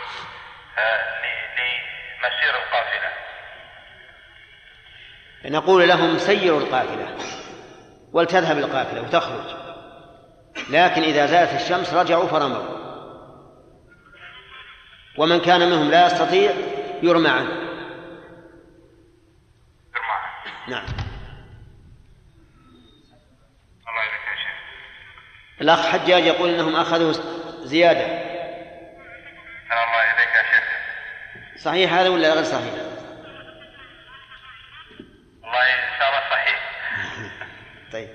لمسير القافلة. نقول لهم سيروا القافلة ولتذهب القافلة وتخرج، لكن إذا زالت الشمس رجعوا فرموا، ومن كان منهم لا يستطيع يرمى عنه. يرمى عنه. نعم. الله يبارك يا شيخ. الأخ حجاج يقول إنهم أخذوا زيادة. الله يبارك يا شيخ. صحيح هذا ولا غير صحيح؟ الله إن شاء الله صحيح. طيب.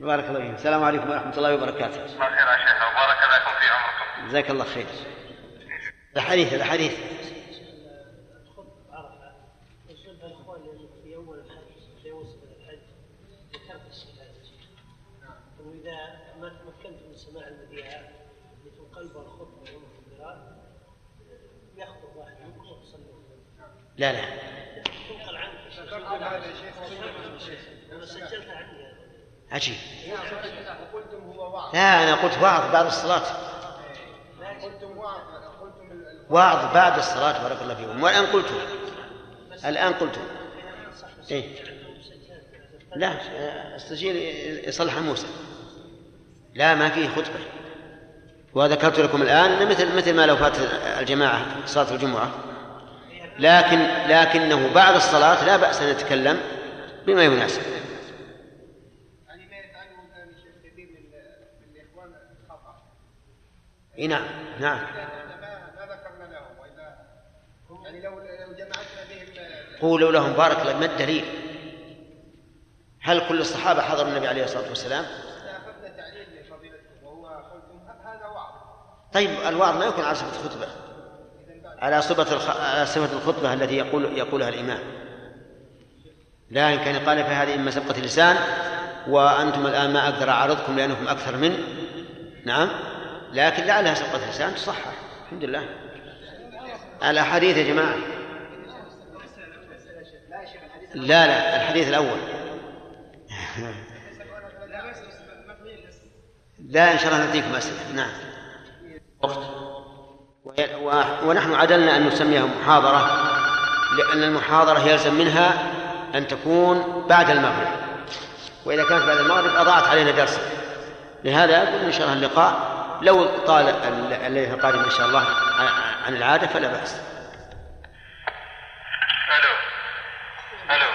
بارك الله فيكم. السلام عليكم ورحمة الله وبركاته. الله خير يا شيخ وبارك لكم في عمركم. جزاك الله خير. الحديث الحديث وإذا ما تمكنت من سماع المذياع لتنقلب الخطبة يوم الخطبة يخطب واحد يقول صلى لا لا تنقل عنك أنا سجلت عني عجيب لا أنا قلت وعظ بعد الصلاة وعظ بعد الصلاة بارك الله فيكم والآن قلته الآن قلته إيه؟ لا استجيل يصلح موسى لا ما فيه خطبة وذكرت لكم الآن مثل مثل ما لو فات الجماعة صلاة الجمعة لكن لكنه بعد الصلاة لا بأس أن نتكلم بما يناسب. نعم نعم قولوا لهم بارك الله ما الدليل؟ هل كل الصحابة حضروا النبي عليه الصلاة والسلام؟ طيب الوعظ ما يكون على صفة الخطبة على صفة الخطبة التي يقول يقولها الإمام لا إن كان قال فهذه إما سبقة لسان وأنتم الآن ما أقدر أعرضكم لأنكم أكثر من نعم لكن لعلها سبقة لسان تصحح الحمد لله الأحاديث يا جماعة لا لا الحديث الأول لا إن شاء الله نعطيكم أسئلة نعم وقت ونحن عدلنا أن نسميها محاضرة لأن المحاضرة يلزم منها أن تكون بعد المغرب وإذا كانت بعد المغرب أضاعت علينا درسا لهذا أقول إن شاء الله اللقاء لو طال الليل القادم إن شاء الله عن العادة فلا بأس. ألو ألو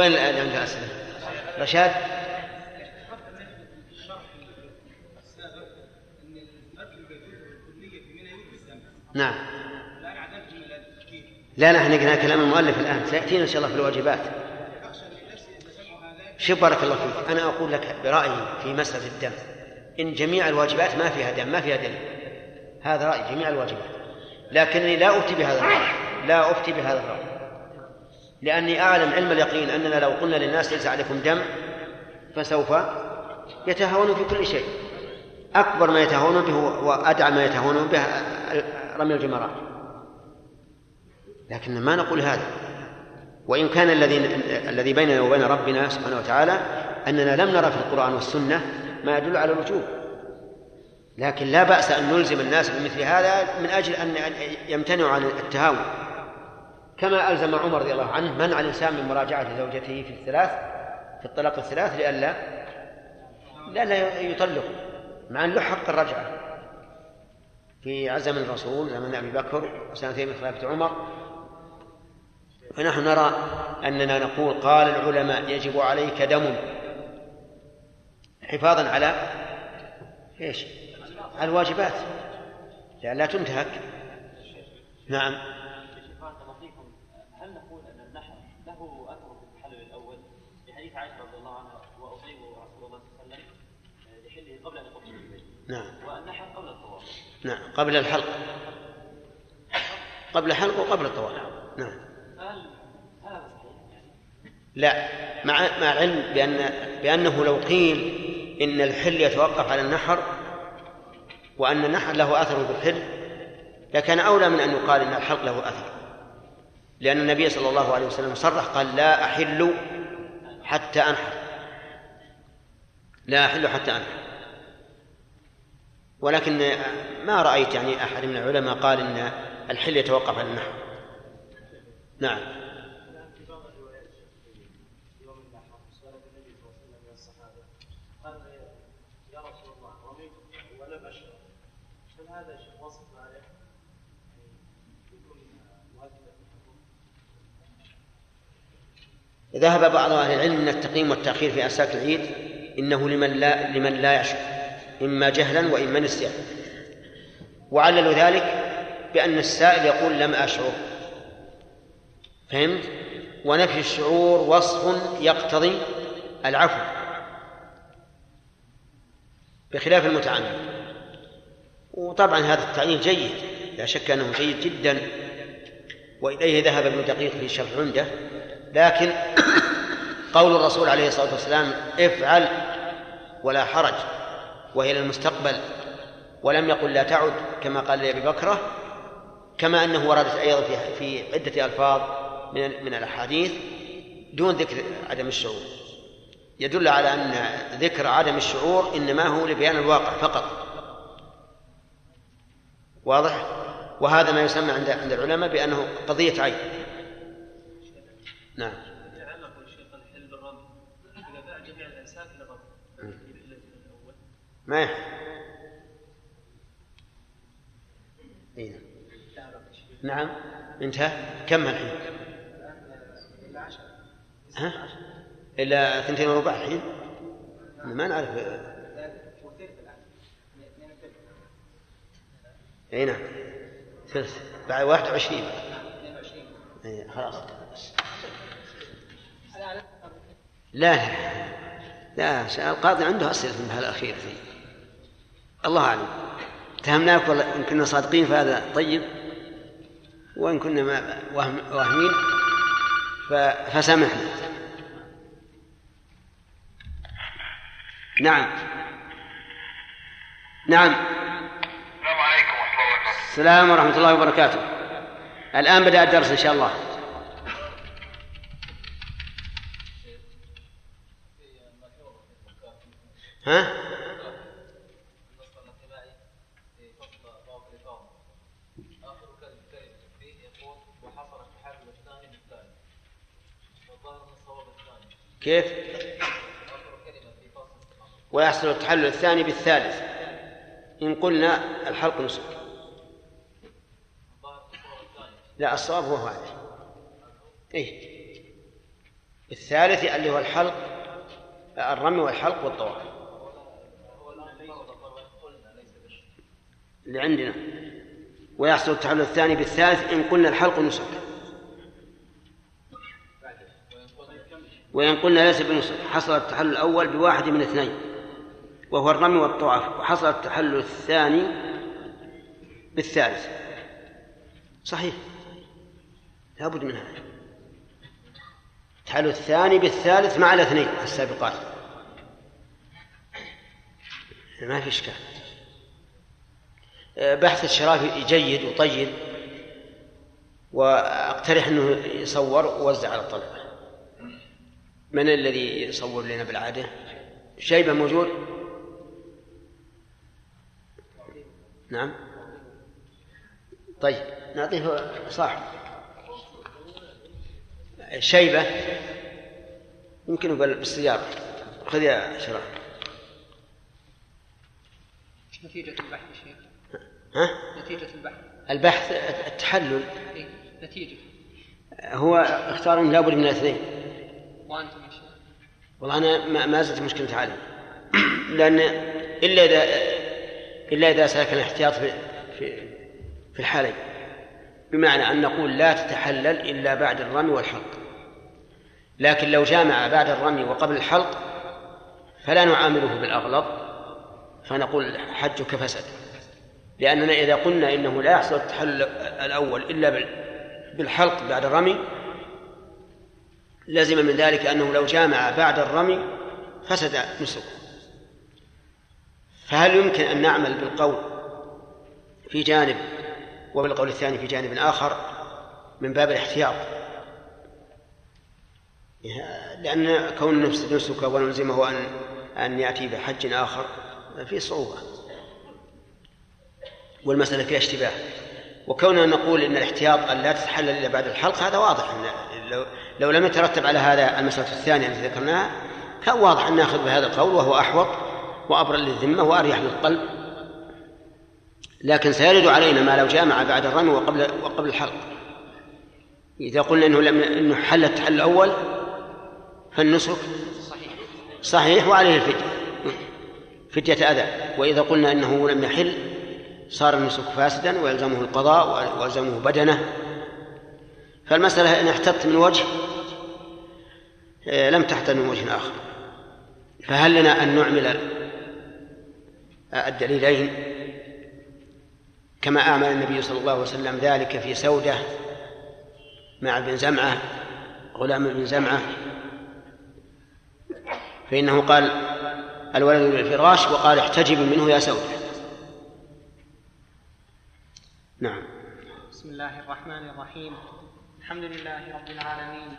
وين الآن جالسنا؟ رشاد؟ حتى من الشرح السابق أن المتن الكلية في مناهج السنة. نعم. الآن عدمت من التفكير. لا نحن قلنا كلام المؤلف الآن سيأتينا إن شاء الله في الواجبات. شوف بارك الله فيك أنا أقول لك برأيي في مسألة الدم إن جميع الواجبات ما فيها دم ما فيها دم هذا رأي جميع الواجبات لكنني لا أفتي بهذا الرأي لا أفتي بهذا الرأي لأني أعلم علم اليقين أننا لو قلنا للناس ليس عليكم دم فسوف يتهاونون في كل شيء أكبر ما يتهاونون به وأدعى ما يتهاونون به رمي الجمرات لكن ما نقول هذا وإن كان الذي بيننا وبين ربنا سبحانه وتعالى أننا لم نرى في القرآن والسنة ما يدل على الوجوب لكن لا بأس أن نلزم الناس بمثل هذا من أجل أن يمتنعوا عن التهاون كما ألزم عمر رضي الله عنه منع الإنسان من مراجعة زوجته في الثلاث في الطلاق الثلاث لئلا لا لا يطلق مع أن له حق الرجعة في عزم الرسول زمن أبي بكر وسنتين من خلافة عمر فنحن نرى أننا نقول قال العلماء يجب عليك دم حفاظا على إيش؟ الواجبات لأن لا تنتهك. نعم. هل نقول أن النحر له أثر في التحلل الأول بحديث عائشة رضي الله عنها وأصيب رسول الله صلى الله عليه وسلم لحله قبل أن يقبل البيت. نعم. والنحر قبل الطواف. نعم قبل الحلق. قبل الحلق وقبل الطواف. نعم. لا مع مع علم بأن بأنه لو قيل إن الحل يتوقف على النحر وأن النحر له أثر بالحل لكان أولى من أن يقال إن الحلق له أثر لأن النبي صلى الله عليه وسلم صرح قال لا أحل حتى أنحر لا أحل حتى أنحر ولكن ما رأيت يعني أحد من العلماء قال إن الحل يتوقف على النحر. نعم. هذا شيء واصف عليه ذهب بعض أهل العلم من التقييم والتأخير في أمساك العيد إنه لمن لا, لمن لا يشعر إما جهلا وإما نسيانا، وعللوا ذلك بأن السائل يقول لم أشعر، فهمت؟ ونفي الشعور وصف يقتضي العفو بخلاف المتعمد. وطبعا هذا التعليل جيد، لا شك أنه جيد جدا، وإليه ذهب ابن دقيق في شرح عنده، لكن قول الرسول عليه الصلاة والسلام افعل ولا حرج وهي للمستقبل، ولم يقل لا تعد كما قال لأبي بكرة، كما أنه وردت أيضا في عدة ألفاظ من الأحاديث دون ذكر عدم الشعور، يدل على أن ذكر عدم الشعور إنما هو لبيان الواقع فقط. واضح؟ وهذا ما يسمى عند العلماء بأنه قضية عين. نعم. يتعلق الشيخ الحل بالرمي إذا باع جميع الأنساك للرمي إلا الأول ما إيه. نعم انتهى. كم الحين؟ ها؟ إلا ثنتين وربع الحين؟ ما نعرف. إيه نعم ثلث بعد واحد وعشرين. إيه خلاص. لا لا لا القاضي عنده أسئلة من هالأخير فيه. الله أعلم. تهمناك والله، إن كنا صادقين فهذا طيب، وإن كنا ما واهمين فسامحنا. نعم نعم. السلام عليكم ورحمة الله وبركاته. السلام ورحمة الله وبركاته. الآن بدأ الدرس إن شاء الله. ها؟ كيف؟ ويحصل التحلل الثاني بالثالث إن قلنا الحلق نسك. لا الصواب هو هذا. إيه الثالث اللي هو الحلق، الرمي والحلق والطواف اللي عندنا. ويحصل التحلل الثاني بالثالث إن قلنا الحلق نسك، وإن قلنا ليس بنسك حصل التحلل الأول بواحد من اثنين وهو الرمي والطواف، وحصل التحلل الثاني بالثالث. صحيح لا بد من هذا، التحلل الثاني بالثالث مع الاثنين السابقات ما في إشكال. بحث الشرافي جيد وطيب، وأقترح أنه يصور ووزع على الطلبة. من الذي يصور لنا بالعادة؟ شيبة موجود؟ نعم طيب نعطيه صاحب شيبة يمكنه بالسيارة. خذ يا شرف. نتيجة البحث شيخ. ها؟ نتيجة البحث. البحث التحلل. إيه؟ نتيجة. هو اختار لا بد من الاثنين. وأنتم يا شيخ؟ والله أنا ما زلت مشكلة عالم، لأن إلا إذا إلا إذا سلك الاحتياط في في في الحالين، بمعنى أن نقول لا تتحلل إلا بعد الرمي والحلق، لكن لو جامع بعد الرمي وقبل الحلق فلا نعامله بالأغلط فنقول حجك فسد، لأننا إذا قلنا إنه لا يحصل التحلل الأول إلا بالحلق بعد الرمي لازم من ذلك أنه لو جامع بعد الرمي فسد نسكه. فهل يمكن أن نعمل بالقول في جانب وبالقول الثاني في جانب آخر من باب الاحتياط؟ لأن كون نفسد نسكه ونلزمه أن أن يأتي بحج آخر فيه صعوبة، والمسألة فيها اشتباه. وكوننا نقول إن الاحتياط أن لا تتحلل إلا بعد الحلق هذا واضح إن لو, لو لم يترتب على هذا المسألة الثانية التي ذكرناها كان واضح أن نأخذ بهذا القول، وهو أحوط وأبرأ للذمة وأريح للقلب. لكن سيرد علينا ما لو جامع بعد الرمي وقبل وقبل الحلق. إذا قلنا إنه لم إنه حل التحل الأول فالنسك صحيح صحيح وعليه الفدية فدية أذى، وإذا قلنا إنه لم يحل صار النسك فاسدا ويلزمه القضاء ويلزمه بدنه. فالمسألة إن احتطت من وجه لم تحتل من وجه آخر. فهل لنا أن نعمل الدليلين كما آمل النبي صلى الله عليه وسلم ذلك في سودة مع ابن زمعة غلام ابن زمعة، فإنه قال الولد بالفراش وقال احتجب منه يا سودة. نعم. بسم الله الرحمن الرحيم. الحمد لله رب العالمين،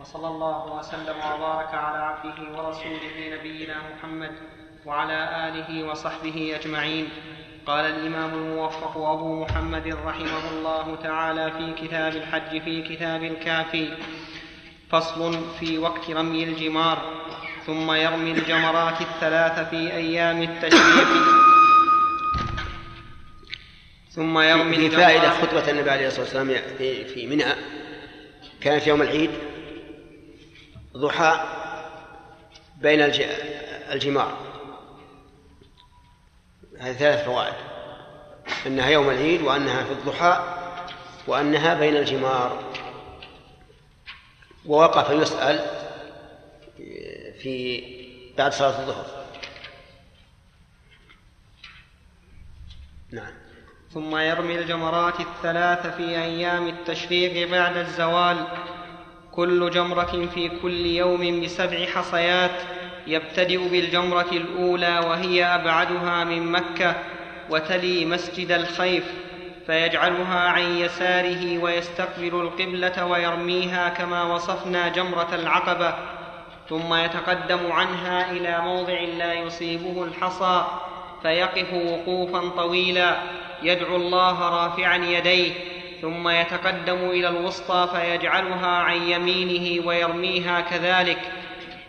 وصلى الله وسلم وبارك على عبده ورسوله نبينا محمد وعلى آله وصحبه أجمعين. قال الإمام الموفق أبو محمد رحمه الله تعالى في كتاب الحج في كتاب الكافي: فصل في وقت رمي الجمار. ثم يرمي الجمرات الثلاث في أيام التشريق. ثم يرمي في فائدة خطبة النبي عليه الصلاة والسلام في منى كانت يوم العيد ضحى بين الجمار. هذه ثلاث فوائد: أنها يوم العيد، وأنها في الضحى، وأنها بين الجمار. ووقف يسأل في بعد صلاة الظهر. نعم. ثم يرمي الجمرات الثلاث في أيام التشريق بعد الزوال، كل جمرة في كل يوم بسبع حصيات. يبتدئ بالجمرة الأولى وهي أبعدها من مكة وتلي مسجد الخيف، فيجعلها عن يساره ويستقبل القبلة ويرميها كما وصفنا جمرة العقبة. ثم يتقدم عنها إلى موضع لا يصيبه الحصى فيقف وقوفا طويلا يدعو الله رافعا يديه، ثم يتقدم إلى الوسطى فيجعلها عن يمينه ويرميها كذلك،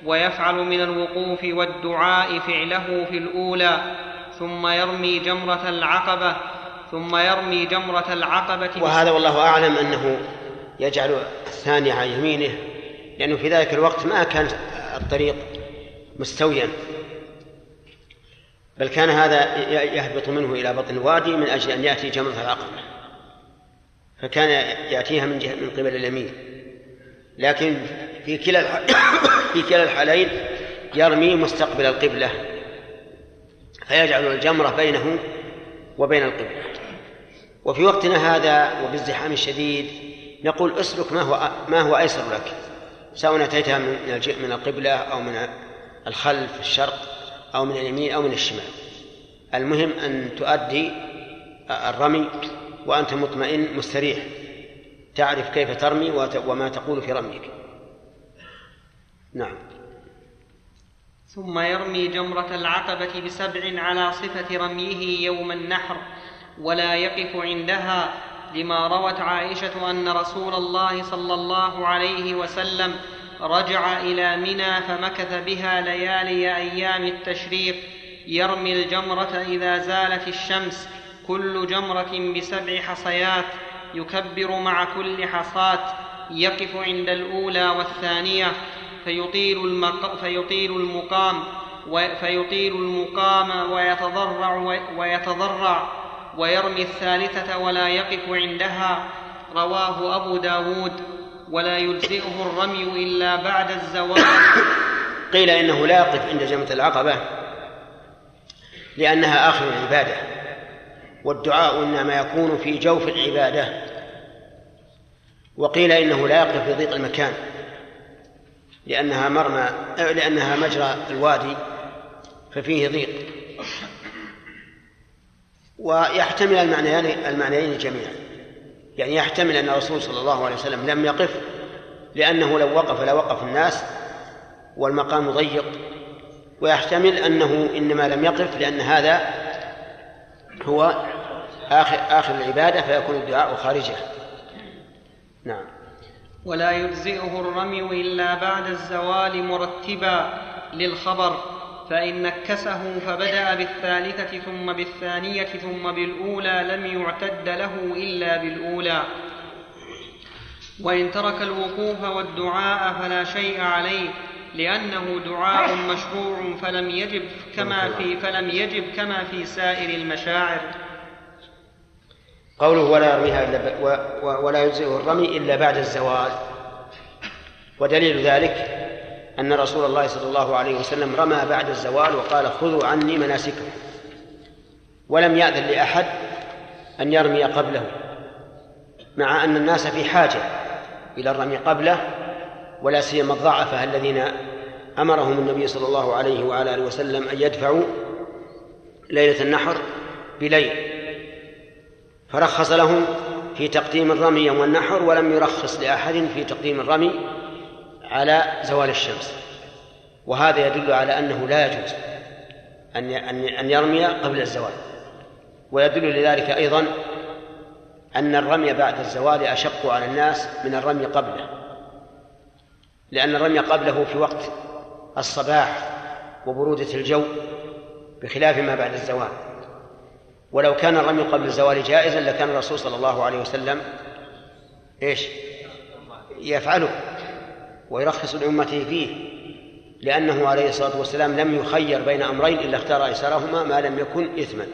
ويفعل من الوقوف والدعاء فعله في الأولى. ثم يرمي جمرة العقبة ثم يرمي جمرة العقبة. وهذا والله أعلم أنه يجعل الثاني عن يمينه، لأنه في ذلك الوقت ما كان الطريق مستويا، بل كان هذا يهبط منه إلى بطن الوادي من أجل أن يأتي جمرة العقبة، فكان يأتيها من جهة من قبل اليمين. لكن في كلا في كلا الحالين يرمي مستقبل القبلة، فيجعل الجمرة بينه وبين القبلة. وفي وقتنا هذا وبالزحام الشديد نقول اسلك ما هو ما هو أيسر لك، سواء أتيتها من من القبلة أو من الخلف الشرق أو من اليمين أو من الشمال. المهم أن تؤدي الرمي وأنت مطمئن مستريح، تعرف كيف ترمي وما تقول في رميك. نعم. ثم يرمي جمرة العقبة بسبع على صفة رميه يوم النحر، ولا يقف عندها، لما روت عائشة أن رسول الله صلى الله عليه وسلم رجع إلى منى فمكث بها ليالي أيام التشريق يرمي الجمرة إذا زالت الشمس، كل جمرة بسبع حصيات، يكبر مع كل حصاة، يقف عند الأولى والثانية فيطيل المقام, فيطيل المقام, فيطيل المقام ويتضرع, ويتضرع ويرمي الثالثة ولا يقف عندها. رواه أبو داود. ولا يجزئه الرمي إلا بعد الزوال. قيل إنه لا يقف عند جمرة العقبة لأنها آخر العبادة، والدعاء إنما يكون في جوف العبادة. وقيل إنه لا يقف في ضيق المكان لأنها, مرمى لأنها مجرى الوادي ففيه ضيق. ويحتمل المعنيين, المعنيين جميعا، يعني يحتمل أن الرسول صلى الله عليه وسلم لم يقف لأنه لو وقف لوقف الناس والمقام ضيق، ويحتمل أنه إنما لم يقف لأن هذا هو آخر, آخر العبادة فيكون الدعاء خارجه. نعم. ولا يجزئه الرمي إلا بعد الزوال مرتبا للخبر، فإن نكسه فبدأ بالثالثة ثم بالثانية ثم بالأولى لم يعتد له إلا بالأولى. وإن ترك الوقوف والدعاء فلا شيء عليه لأنه دعاء مشروع فلم يجب كما في, فلم يجب كما في سائر المشاعر. قوله ولا يرميها إلا ولا يجزئه الرمي إلا بعد الزوال، ودليل ذلك أن رسول الله صلى الله عليه وسلم رمى بعد الزوال وقال خذوا عني مناسككم، ولم يأذن لأحد أن يرمي قبله، مع أن الناس في حاجة إلى الرمي قبله، ولا سيما الضعفاء الذين أمرهم النبي صلى الله عليه وعلى آله وسلم أن يدفعوا ليلة النحر بليل، فرخص لهم في تقديم الرمي يوم النحر، ولم يرخص لأحد في تقديم الرمي على زوال الشمس. وهذا يدل على أنه لا يجوز أن أن يرمي قبل الزوال. ويدل لذلك أيضا أن الرمي بعد الزوال أشق على الناس من الرمي قبله، لأن الرمي قبله في وقت الصباح وبرودة الجو بخلاف ما بعد الزوال. ولو كان الرمي قبل الزوال جائزا لكان الرسول صلى الله عليه وسلم إيش يفعله ويرخص لأمته فيه، لأنه عليه الصلاة والسلام لم يخير بين أمرين إلا اختار أيسرهما ما لم يكن إثما.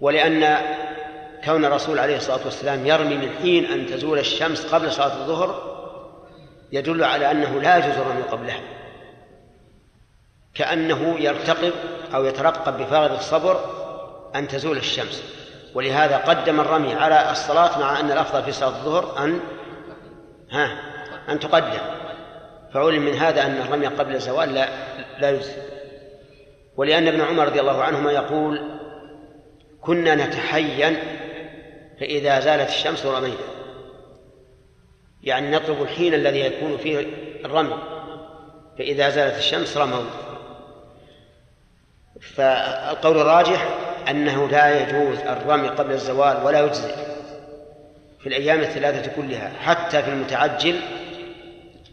ولأن كون الرسول عليه الصلاة والسلام يرمي من حين أن تزول الشمس قبل صلاة الظهر يدل على أنه لا يجوز الرمي قبلها، كأنه يرتقب أو يترقب بفارغ الصبر أن تزول الشمس، ولهذا قدم الرمي على الصلاة، مع أن الأفضل في صلاة الظهر أن ها أن تقدم. فعلم من هذا أن الرمي قبل الزوال لا, لا يجوز. ولأن ابن عمر رضي الله عنهما يقول كنا نتحين فإذا زالت الشمس رمينا، يعني نطلب الحين الذي يكون فيه الرمي، فإذا زالت الشمس رموا. فالقول الراجح أنه لا يجوز الرمي قبل الزوال ولا يجزئ في الأيام الثلاثة كلها، حتى في المتعجل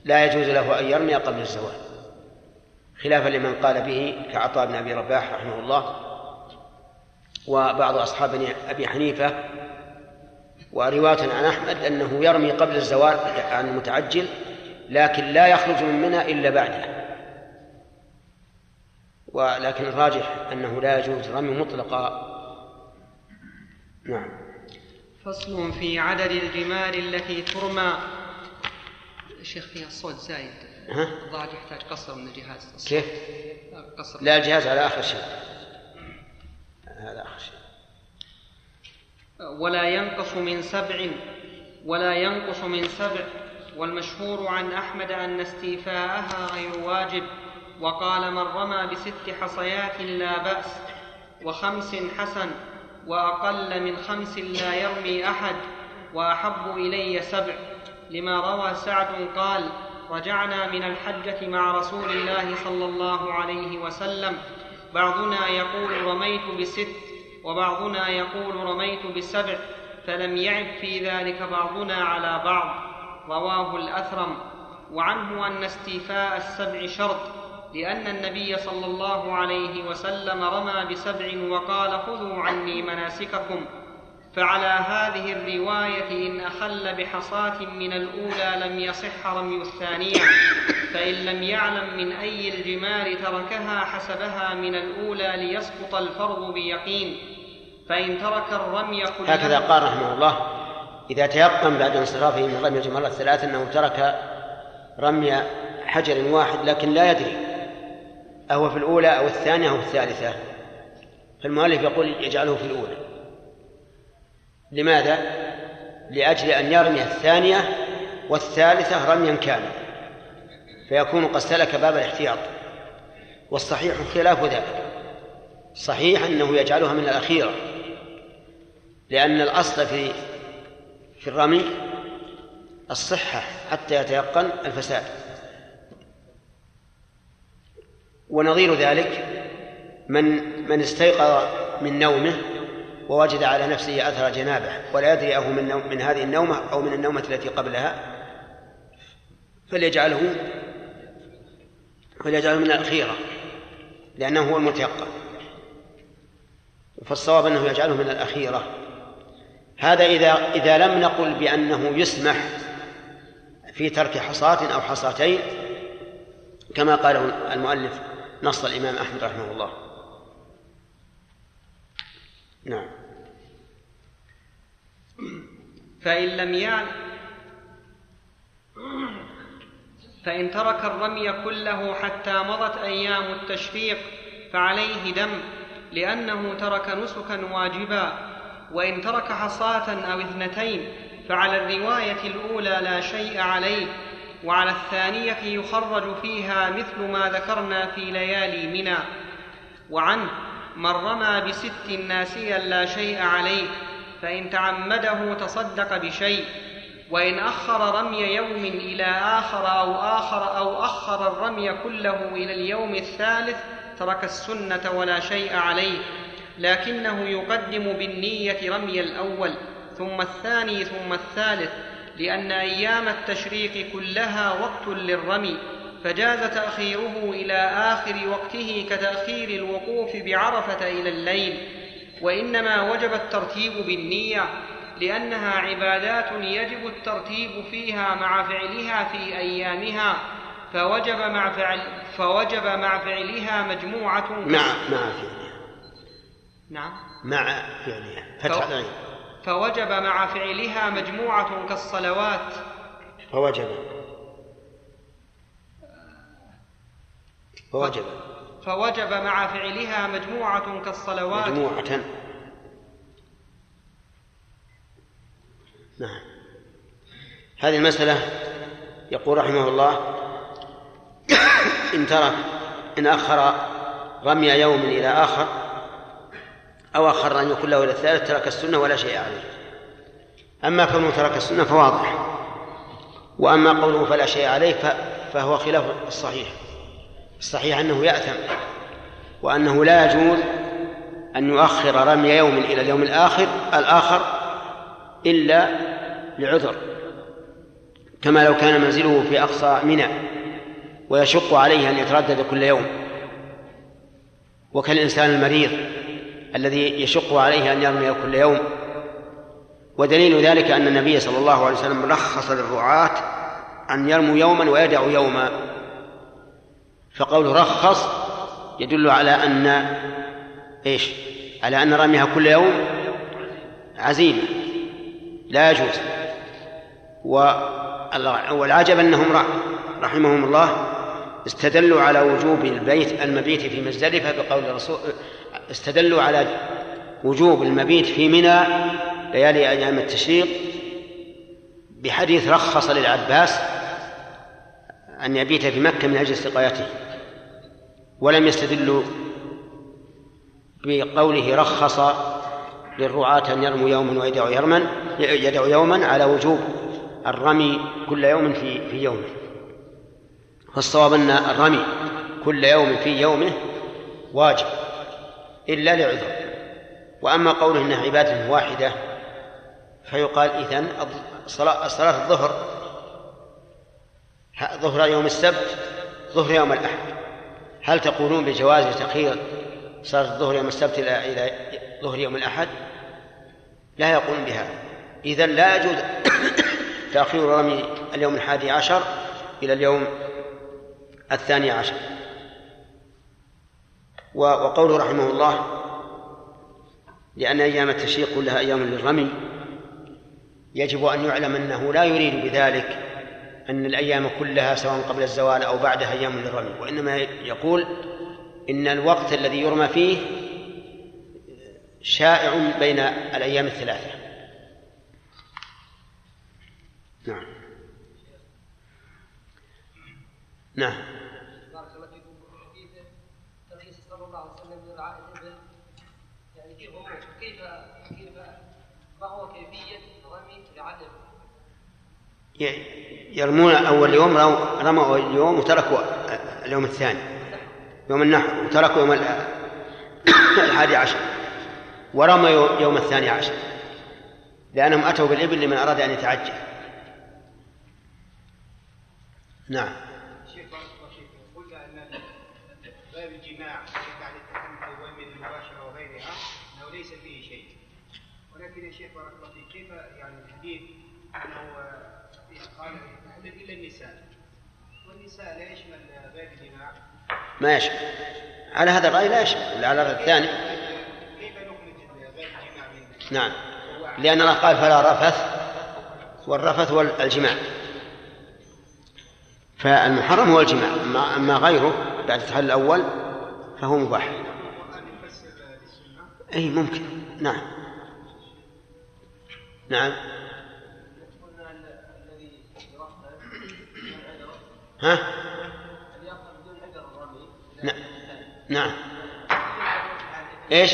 لا يجوز له أن يرمي قبل الزوال، خلافا لمن قال به كعطاء بن أبي رباح رحمه الله وبعض أصحاب أبي حنيفة، ورواية عن أحمد أنه يرمي قبل الزوال عن المتعجل لكن لا يخرج من منها إلا بعدها. ولكن الراجح أنه لا يجوز رمي مطلقا. نعم. فصل في عدد الجمال التي ترمى. الشيخ فيها الصوت زايد، الضعف يحتاج قصر من الجهاز. كيف؟ قصر. لا، الجهاز على آخر شيء. هذا آخر شيء. ولا ينقص من سبع ولا ينقص من سبع والمشهور عن أحمد أن استيفاءها غير واجب، وقال من رمى بست حصيات لا بأس، وخمس حسن، وأقل من خمس لا يرمي أحد، وأحب إلي سبع، لما روى سعد قال رجعنا من الحجة مع رسول الله صلى الله عليه وسلم، بعضنا يقول رميت بست وبعضنا يقول رميت بسبع، فلم يعب في ذلك بعضنا على بعض. رواه الأثرم. وعنه أن استيفاء السبع شرط، لأن النبي صلى الله عليه وسلم رمى بسبع وقال خذوا عني مناسككم، فعلى هذه الرواية إن أخل بحصاة من الأولى لم يصح رمي الثانية، فإن لم يعلم من أي الجمال تركها حسبها من الأولى ليسقط الفرض بيقين، فإن ترك الرمي كلها. هكذا قال رحمه الله: إذا تيقن بعد انصرافه من رمي الجمال الثلاث أنه ترك رمي حجر واحد لكن لا يدري أهو في الأولى أو الثانية أو الثالثة، فالمؤلف يقول يجعله في الأولى. لماذا؟ لأجل أن يرمي الثانية والثالثة رميا كاملا، فيكون قد سلك باب الاحتياط. والصحيح خلاف ذلك، صحيح أنه يجعلها من الأخيرة، لأن الأصل في في الرمي الصحة حتى يتيقن الفساد. ونظير ذلك من من استيقظ من نومه ووجد على نفسه أثر جنابه ولا يدري أهو من, من هذه النومة أو من النومة التي قبلها، فليجعله فليجعله من الخيرة لأنه هو المتيقن، فالصواب أنه يجعله من الأخيرة. هذا إذا, إذا لم نقل بأنه يسمح في ترك حصاة أو حصاتين كما قاله المؤلف نص الإمام أحمد رحمه الله. نعم. فإن لم يعلم فإن ترك الرمي كله حتى مضت أيام التشريق فعليه دم لأنه ترك نسكا واجبا، وإن ترك حصاة أو اثنتين فعلى الرواية الأولى لا شيء عليه، وعلى الثانية يخرج فيها مثل ما ذكرنا في ليالي منى. وعنه من رمى بست ناسيا لا شيء عليه، فإن تعمده تصدق بشيء، وإن أخر رمي يوم إلى آخر أو آخر أو أخر الرمي كله إلى اليوم الثالث ترك السنة ولا شيء عليه، لكنه يقدم بالنية رمي الأول ثم الثاني ثم الثالث، لأن أيام التشريق كلها وقت للرمي، فجاز تأخيره إلى آخر وقته كتأخير الوقوف بعرفة إلى الليل. وإنما وجب الترتيب بالنية لأنها عبادات يجب الترتيب فيها مع فعلها في أيامها، فوجب مع, فعل فوجب مع فعلها مجموعة مع مع فعلها نعم مع فعلها فتح العين فوجب مع فعلها مجموعة كالصلوات فوجب فوجب فوجب مع فعلها مجموعة كالصلوات مجموعة نعم. هذه المسألة يقول رحمه الله: إن ترك إن أخر رمي يوم إلى آخر أو أخر أن يكون له إلى الثالث ترك السنة ولا شيء عليه. أما كونه ترك السنة فواضح، وأما قوله فلا شيء عليه فهو خلاف الصحيح. الصحيح أنه يأثم، وأنه لا يجوز أن يؤخر رمي يوم إلى اليوم الآخر الآخر إلا لعذر، كما لو كان منزله في أقصى منى ويشق عليه أن يتردد كل يوم، وكالإنسان المريض الذي يشق عليه أن يرمي كل يوم. ودليل ذلك أن النبي صلى الله عليه وسلم رخص للرعاة أن يرموا يوما ويدعوا يوما، فقول رخص يدل على أن إيش؟ على أن رميها كل يوم عزيمة لا يجوز. والعجب أنهم رحمهم الله استدلوا على وجوب البيت المبيت في مزدلفة بقول الرسول، استدلوا على وجوب المبيت في منى ليالي أيام التشريق بحديث رخص للعباس أن يبيت في مكة من أجل سقايته، ولم يستدلوا بقوله رخص للرعاة أن يرموا يوما ويدعوا يرما يدعوا يوما على وجوب الرمي كل يوم في في يومه. فالصواب أن الرمي كل يوم في يومه واجب إلا لعذر. وأما قوله أنها عبادة واحدة فيقال إذن صلاة الظهر ظهر يوم السبت ظهر يوم الأحد، هل تقولون بجواز تأخير صلاة الظهر يوم السبت إلى ظهر يوم الأحد؟ لا يقولون بهذا. إذن لا يجوز تأخير رمي اليوم الحادي عشر إلى اليوم الثاني عشر. وقوله رحمه الله لأن أيام التشريق كلها أيام للرمي، يجب أن يعلم أنه لا يريد بذلك أن الأيام كلها سواء قبل الزوال أو بعدها أيام للرمي، وإنما يقول إن الوقت الذي يرمى فيه شائع بين الأيام الثلاثة. نعم نعم يرمون أول يوم رموا أول يوم وتركوا اليوم الثاني يوم النحر وتركوا يوم الحادي عشر ورموا يوم الثاني عشر لأنهم أتوا بالإبل لمن أراد أن يتعجل. نعم. شيخ قلت أن ليس فيه شيء. ولكن يا شيخ بارك الله فيك، كيف يعني الحديث انه قال يتحدث الا النساء، والنساء لا يشمل باب الجماع؟ ما يشمل على هذا الراي، لا يشمل على الراي الثاني. كيف نخرج باب الجماع منه؟ نعم، لان الله قال فلا رفث، والرفث والجماع، فالمحرم هو الجماع، اما غيره بعد التحلل الاول فهو مباح. اي ممكن، نعم نعم. ها؟ نعم نعم. ايش؟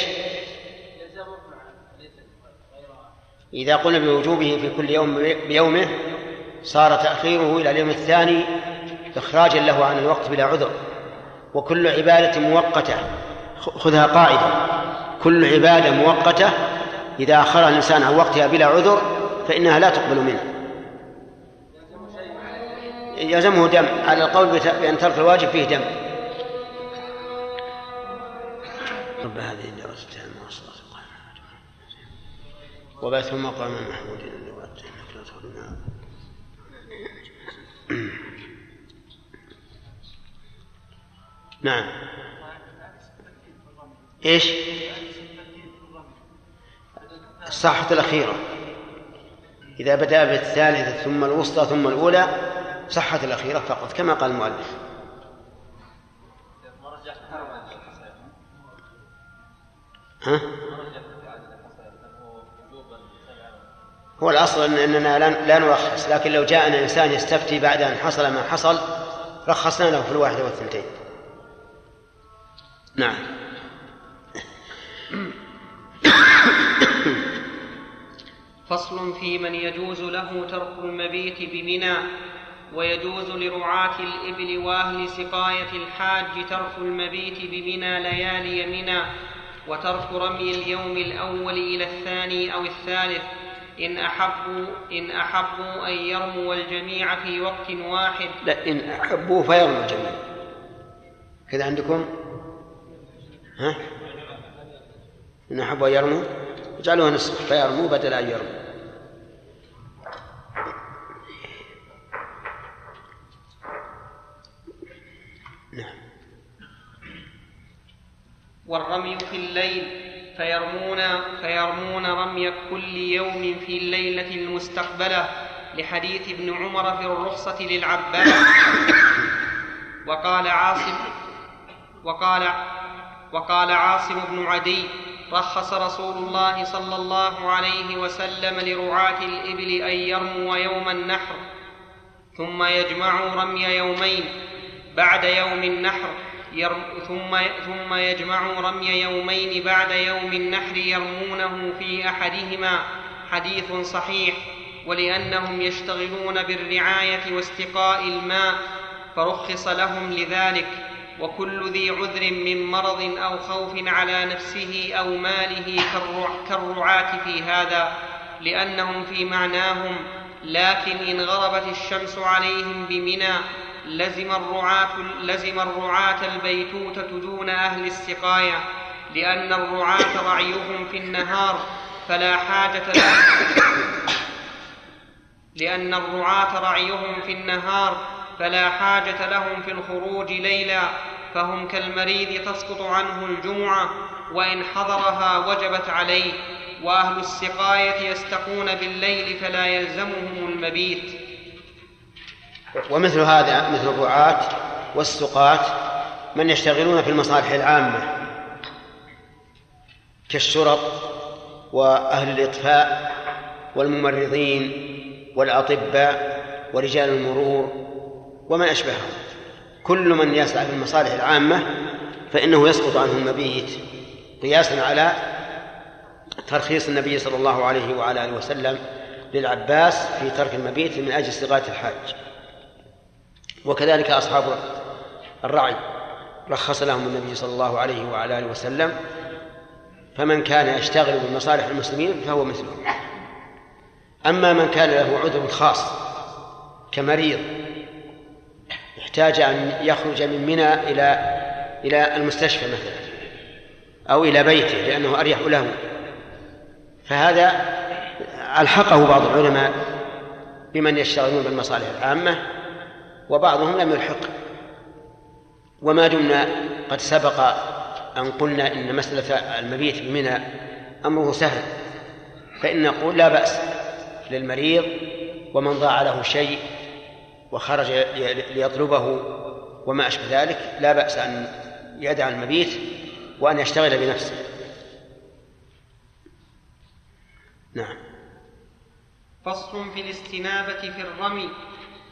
إذا قلنا بوجوبه في كل يوم بيومه صار تأخيره إلى اليوم الثاني إخراجا له عن الوقت بلا عذر. وكل عبادة مؤقتة، خذها قاعدة، كل عبادة مؤقتة إذا أخرها الإنسان عن وقتها بلا عذر فإنها لا تقبل منه، يلزمه دم على القول بأن ترك الواجب فيه دم. رب هذه الدراسة وبث مقام محمود اللي وقته لا تدخلنا. نعم. إيش؟ الصحة الأخيرة إذا بدأ بالثالثة ثم الوسطى ثم الأولى، صحة الأخيرة فقط كما قال المؤلف. ها؟ هو الأصل أننا لا نرخص، لكن لو جاءنا إنسان يستفتي بعد أن حصل ما حصل رخصنا له في الواحدة والثنتين. نعم. فصل في من يجوز له ترك المبيت بمنى، ويجوز لرعاة الإبل وأهل سقاية الحاج ترك المبيت بمنى ليالي منى، وترك رمي اليوم الأول إلى الثاني أو الثالث إن أحبوا إن أحبوا أن يرموا الجميع في وقت واحد. لا، إن أحبوا فيرموا الجميع كذا عندكم. ها؟ إن أحبوا أن يرموا اجعلوها نصف، فيرموا بدل أن يرموا. نعم. والرمي في الليل فيرمون, فيرمون رمي كل يوم في الليلة المستقبلة لحديث ابن عمر في الرخصة للعبادة. وقال عاصم وقال, وقال عاصم بن عدي رخص رسول الله صلى الله عليه وسلم لرعاة الإبل أن يرموا يوم النحر ثم يجمعوا رمي يومين بعد يوم النحر ثم ثم يجمعوا رمي يومين بعد يوم النحر يرمونه في أحدهما، حديث صحيح. ولأنهم يشتغلون بالرعاية واستقاء الماء فرخص لهم لذلك. وكل ذي عذر من مرض أو خوف على نفسه أو ماله كالرعاة في هذا، لأنهم في معناهم. لكن إن غربت الشمس عليهم بمنى لزم الرعاة, لزم الرعاة البيتوتة دون أهل السقاية، لأن الرعاة رعيهم في النهار فلا حاجة لأن الرعاة رعيهم في النهار فلا حاجة لهم في الخروج ليلا، فهم كالمريض تسقط عنه الجمعة وإن حضرها وجبت عليه. وأهل السقاية يستقون بالليل فلا يلزمهم المبيت. ومثل هذا مثل الرعاة والسقاة من يشتغلون في المصالح العامة كالشرط وأهل الإطفاء والممرضين والأطباء ورجال المرور وما أشبههم، كل من يسعى في المصالح العامة فإنه يسقط عنه المبيت، قياسا على ترخيص النبي صلى الله عليه وعلى آله وسلم للعباس في ترك المبيت من أجل سقاية الحاج. وكذلك أصحاب الرعي رخص لهم النبي صلى الله عليه وعلى آله وسلم، فمن كان يشتغل بمصالح المسلمين فهو مثلهم. أما من كان له عذر خاص كمريض يحتاج أن يخرج من منى إلى إلى المستشفى مثلا أو إلى بيته لأنه أريح له، فهذا ألحقه بعض العلماء بمن يشتغلون بالمصالح العامة، وبعضهم لم يلحق. وما دمنا قد سبق أن قلنا إن مسألة المبيت بمنى أمره سهل، فإن نقول لا بأس للمريض ومن ضاع له شيء وخرج ليطلبه وما أشبه ذلك، لا بأس أن يدع المبيت وأن يشتغل بنفسه. نعم. فصل في الاستنابة في الرمي.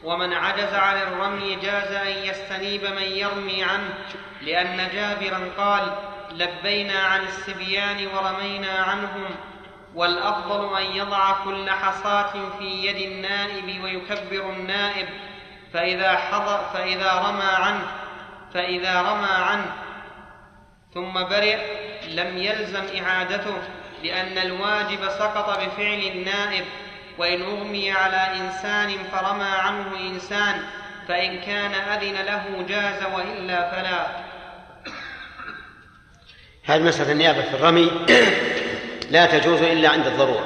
ومن عجز عن الرمي جاز أن يستنيب من يرمي عنه، لأن جابرا قال: لبينا عن الصبيان ورمينا عنهم. والأفضل أن يضع كل حصاة في يد النائب ويكبر النائب، فإذا حضر فإذا رمى عنه فإذا رمى عنه ثم برئ لم يلزم إعادته، لأن الواجب سقط بفعل النائب. وإن أغمي على إنسان فرمى عنه إنسان فإن كان أذن له جاز، وإلا فلا. هذه مسألة النيابة في الرمي لا تجوز إلا عند الضرورة،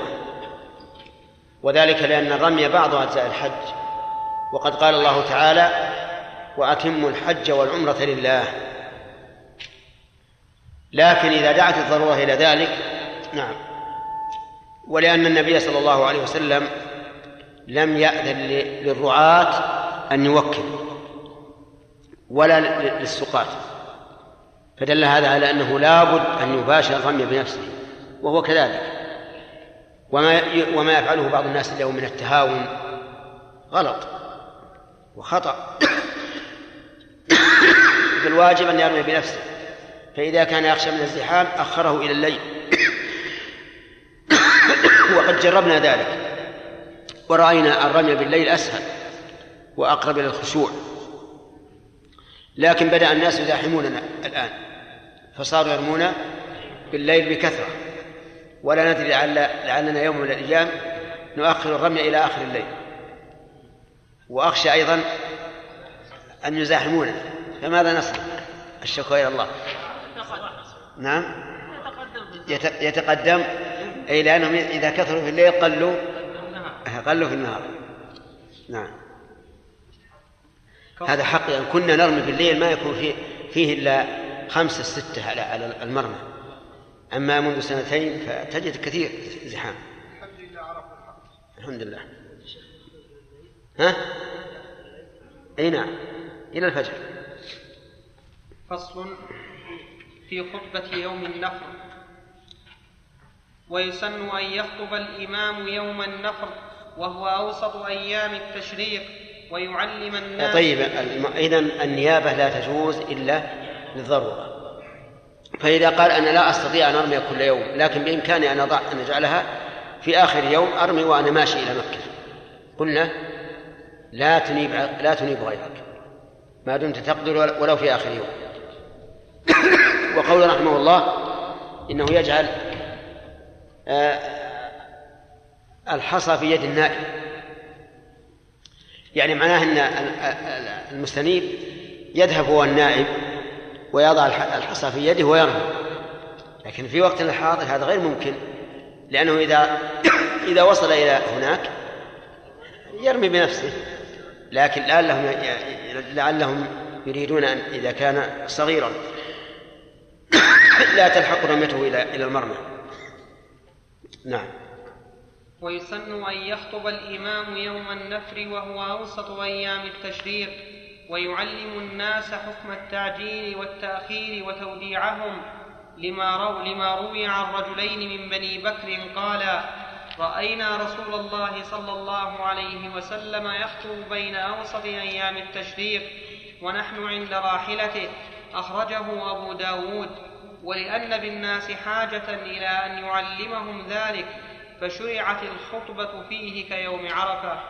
وذلك لأن الرمي بعض أجزاء الحج، وقد قال الله تعالى: وأتموا الحج والعمرة لله. لكن إذا دعت الضرورة إلى ذلك، نعم، ولأن النبي صلى الله عليه وسلم لم يأذن للرعاة أن يوكل ولا للسقاة، فدل هذا على أنه لا بد أن يباشر الرمي بنفسه، وهو كذلك. وما وما يفعله بعض الناس اليوم من التهاون غلط وخطأ، فالواجب أن يرمي بنفسه، فإذا كان يخشى من الزحام أخره إلى الليل، وقد جربنا ذلك ورأينا الرمي بالليل أسهل وأقرب إلى الخشوع، لكن بدأ الناس يزاحموننا الآن فصاروا يرمون بالليل بكثرة، ولا ندري لعلنا يوم من الأيام نؤخر الرمي إلى آخر الليل، وأخشى أيضا أن يزاحمونا، فماذا نصنع؟ الشكوى إلى الله. نعم، يتقدم، أي لأنهم إذا كثروا في الليل قلوا قلوا في النهار. نعم، هذا حق. يعني كنا نرمي في الليل ما يكون فيه, فيه إلا خمسة ستة على المرمى، أما منذ سنتين فتجد كثير زحام. الحمد لله. ها؟ أي نعم، إلى الفجر. فصل في خطبة يوم النفر. ويسن أن يخطب الإمام يوم النفر، وهو أوسط أيام التشريق، ويعلم الناس. طيب، إذن النيابة لا تجوز إلا للضرورة، فإذا قال أنا لا أستطيع أن أرمي كل يوم، لكن بإمكاني أن أضع أن أجعلها في آخر يوم أرمي وأنا ماشي إلى مكة، قلنا لا تنيب لا تنيب غيرك ما دمت تقدر ولو في آخر يوم. وقول رحمه الله: إنه يجعل الحصى في يد النائب، يعني معناه أن المستنيب يذهب هو النائب ويضع الحصى في يده ويرمي، لكن في وقت الحاضر هذا غير ممكن، لأنه إذا إذا وصل إلى هناك يرمي بنفسه. لكن لعلهم لعلهم يريدون أن إذا كان صغيرا لا تلحق رميته إلى إلى المرمى. نعم. ويسن أن يخطب الإمام يوم النفر، وهو أوسط أيام التشريق، ويعلم الناس حكم التعجيل والتأخير وتوديعهم، لما رو لما روي عن رجلين من بني بكر قالا: رأينا رسول الله صلى الله عليه وسلم يخطب بين أوسط أيام التشريق ونحن عند راحلته. أخرجه أبو داود. ولأن بالناس حاجة إلى أن يعلمهم ذلك، فشرعت الخطبة فيه كيوم عرفة.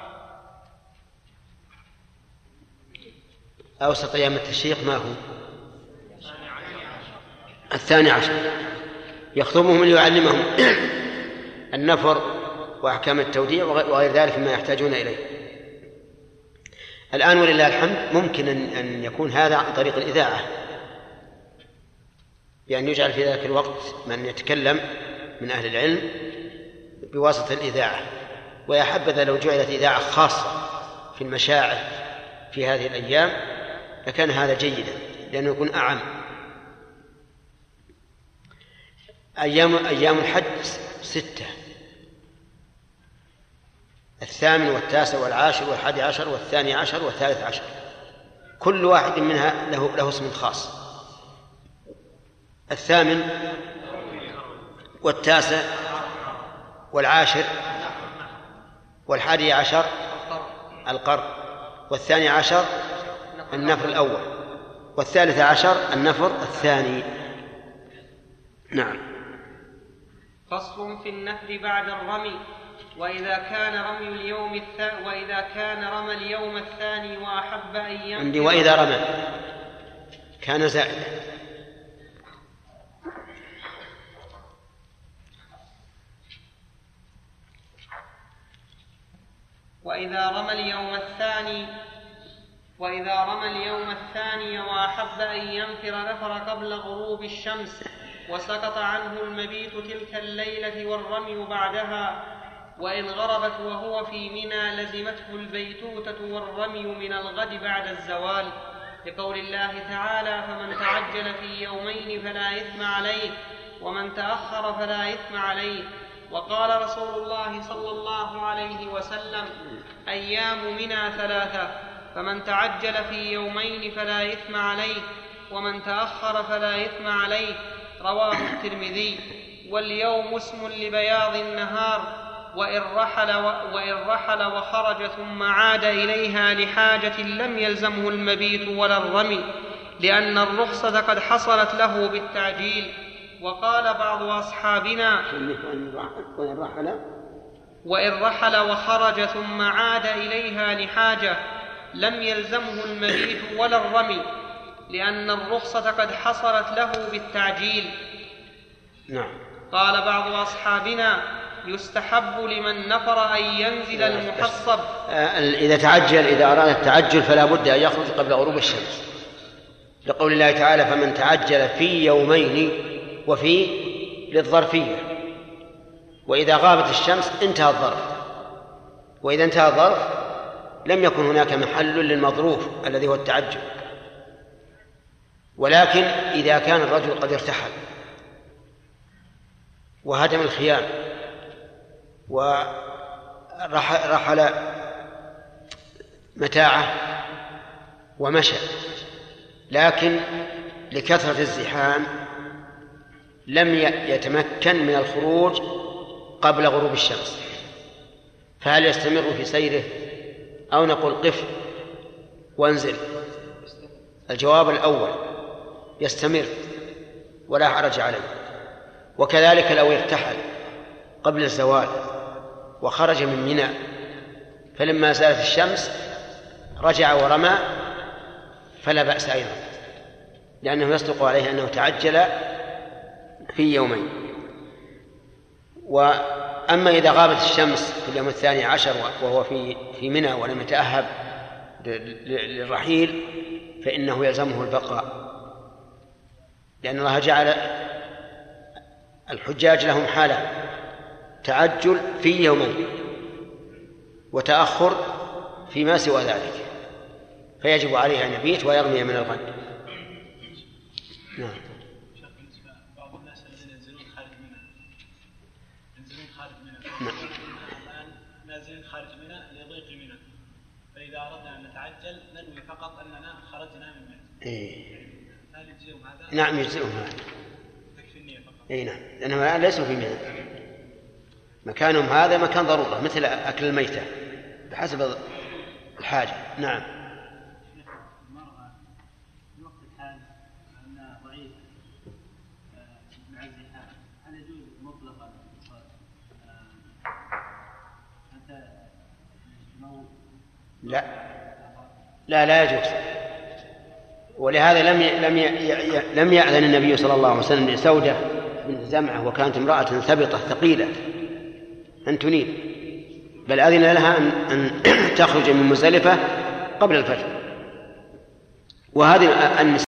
أوسط أيام التشريق ما هو؟ الثاني عشر. يخطبهم ليعلمهم النفر وأحكام التوديع وغير ذلك ما يحتاجون إليه. الآن ولله الحمد ممكن أن يكون هذا عن طريق الإذاعة، بأن يجعل في ذلك الوقت من يتكلم من أهل العلم بواسطة الإذاعة، ويا حبذا لو جعلت إذاعة خاصة في المشاعر في هذه الأيام لكان هذا جيدا لأنه يكون أعم. أيام, أيام الحج ستة: الثامن والتاسع والعاشر والحادي عشر والثاني عشر والثالث عشر، كل واحد منها له, له اسم خاص. الثامن والتاسع والعاشر والحادي عشر القرن، والثاني عشر النفر الأول، والثالث عشر النفر الثاني. نعم. فصل في النفر بعد الرمي. وإذا كان رمي اليوم الثاني وإذا كان رمى اليوم الثاني وأحب أيام عندي وإذا رمى كان زائد. وإذا رمى اليوم الثاني وإذا رمى اليوم الثاني وأحب أن ينفر نفر قبل غروب الشمس، وسقط عنه المبيت تلك الليلة والرمي بعدها، وإن غربت وهو في منى لزمته البيتوتة والرمي من الغد بعد الزوال، لقول الله تعالى: فمن تعجل في يومين فلا إثم عليه ومن تأخر فلا إثم عليه. وقال رسول الله صلى الله عليه وسلم: أيام منى ثلاثة، فمن تعجل في يومين فلا إثم عليه ومن تأخر فلا إثم عليه. رواه الترمذي. واليوم اسم لبياض النهار، وإن رحل, وإن رحل وخرج ثم عاد إليها لحاجة لم يلزمه المبيت ولا الرمي، لأن الرخصة قد حصلت له بالتعجيل. وقال بعض أصحابنا: وإن رحل وخرج ثم عاد إليها لحاجة لم يلزمه المبيت ولا الرمي، لأن الرخصة قد حصلت له بالتعجيل. نعم. قال بعض أصحابنا: يستحب لمن نفر أن ينزل المحصب. إذا تعجل إذا أراد التعجل فلا بد أن يخرج قبل غروب الشمس، لقول الله تعالى: فمن تعجل في يومين، وفي للظرفية، وإذا غابت الشمس انتهى الظرف، وإذا انتهى الظرف لم يكن هناك محل للمظروف الذي هو التعجل. ولكن إذا كان الرجل قد ارتحل وهدم الخيام ورحل متاعه ومشى، لكن لكثرة الزحام لم يتمكن من الخروج قبل غروب الشمس، فهل يستمر في سيره أو نقول قف وانزل؟ الجواب الأول، يستمر ولا حرج عليه. وكذلك لو ارتحل قبل الزوال وخرج من منى فلما زالت الشمس رجع ورمى فلا بأس أيضا، لأنه يصدق عليه أنه تعجل في يومين. وأما إذا غابت الشمس في اليوم الثاني عشر وهو في في منى ولم يتأهب للرحيل فإنه يلزمه البقاء، لأن الله جعل الحجاج لهم حالة: تعجل في يومين وتأخر فيما سوى ذلك، فيجب عليه أن يبيت ويرمي من الغد. نعم. فقط أننا خرجنا من منى. إيه. هل يجزئهم هذا؟ نعم يجزئهم هذا. تكفي النية فقط. إيه نعم، لأنهم الآن ليسوا في منى. مكانهم هذا مكان ضرورة، مثل أكل الميتة بحسب الحاجة. نعم. المرأة في وقت الحال أنها ضعيفة مع الزحام، هل يجوز مطلقا حتى الموت؟ لا. لا لا يجوز. ولهذا لم لم لم يأذن النبي صلى الله عليه وسلم لسودة بنت زمعة، وكانت امرأة ثبطة ثقيلة أن تنيب، بل أذن لها أن, أن تخرج من مزدلفة قبل الفجر. وهذه النساء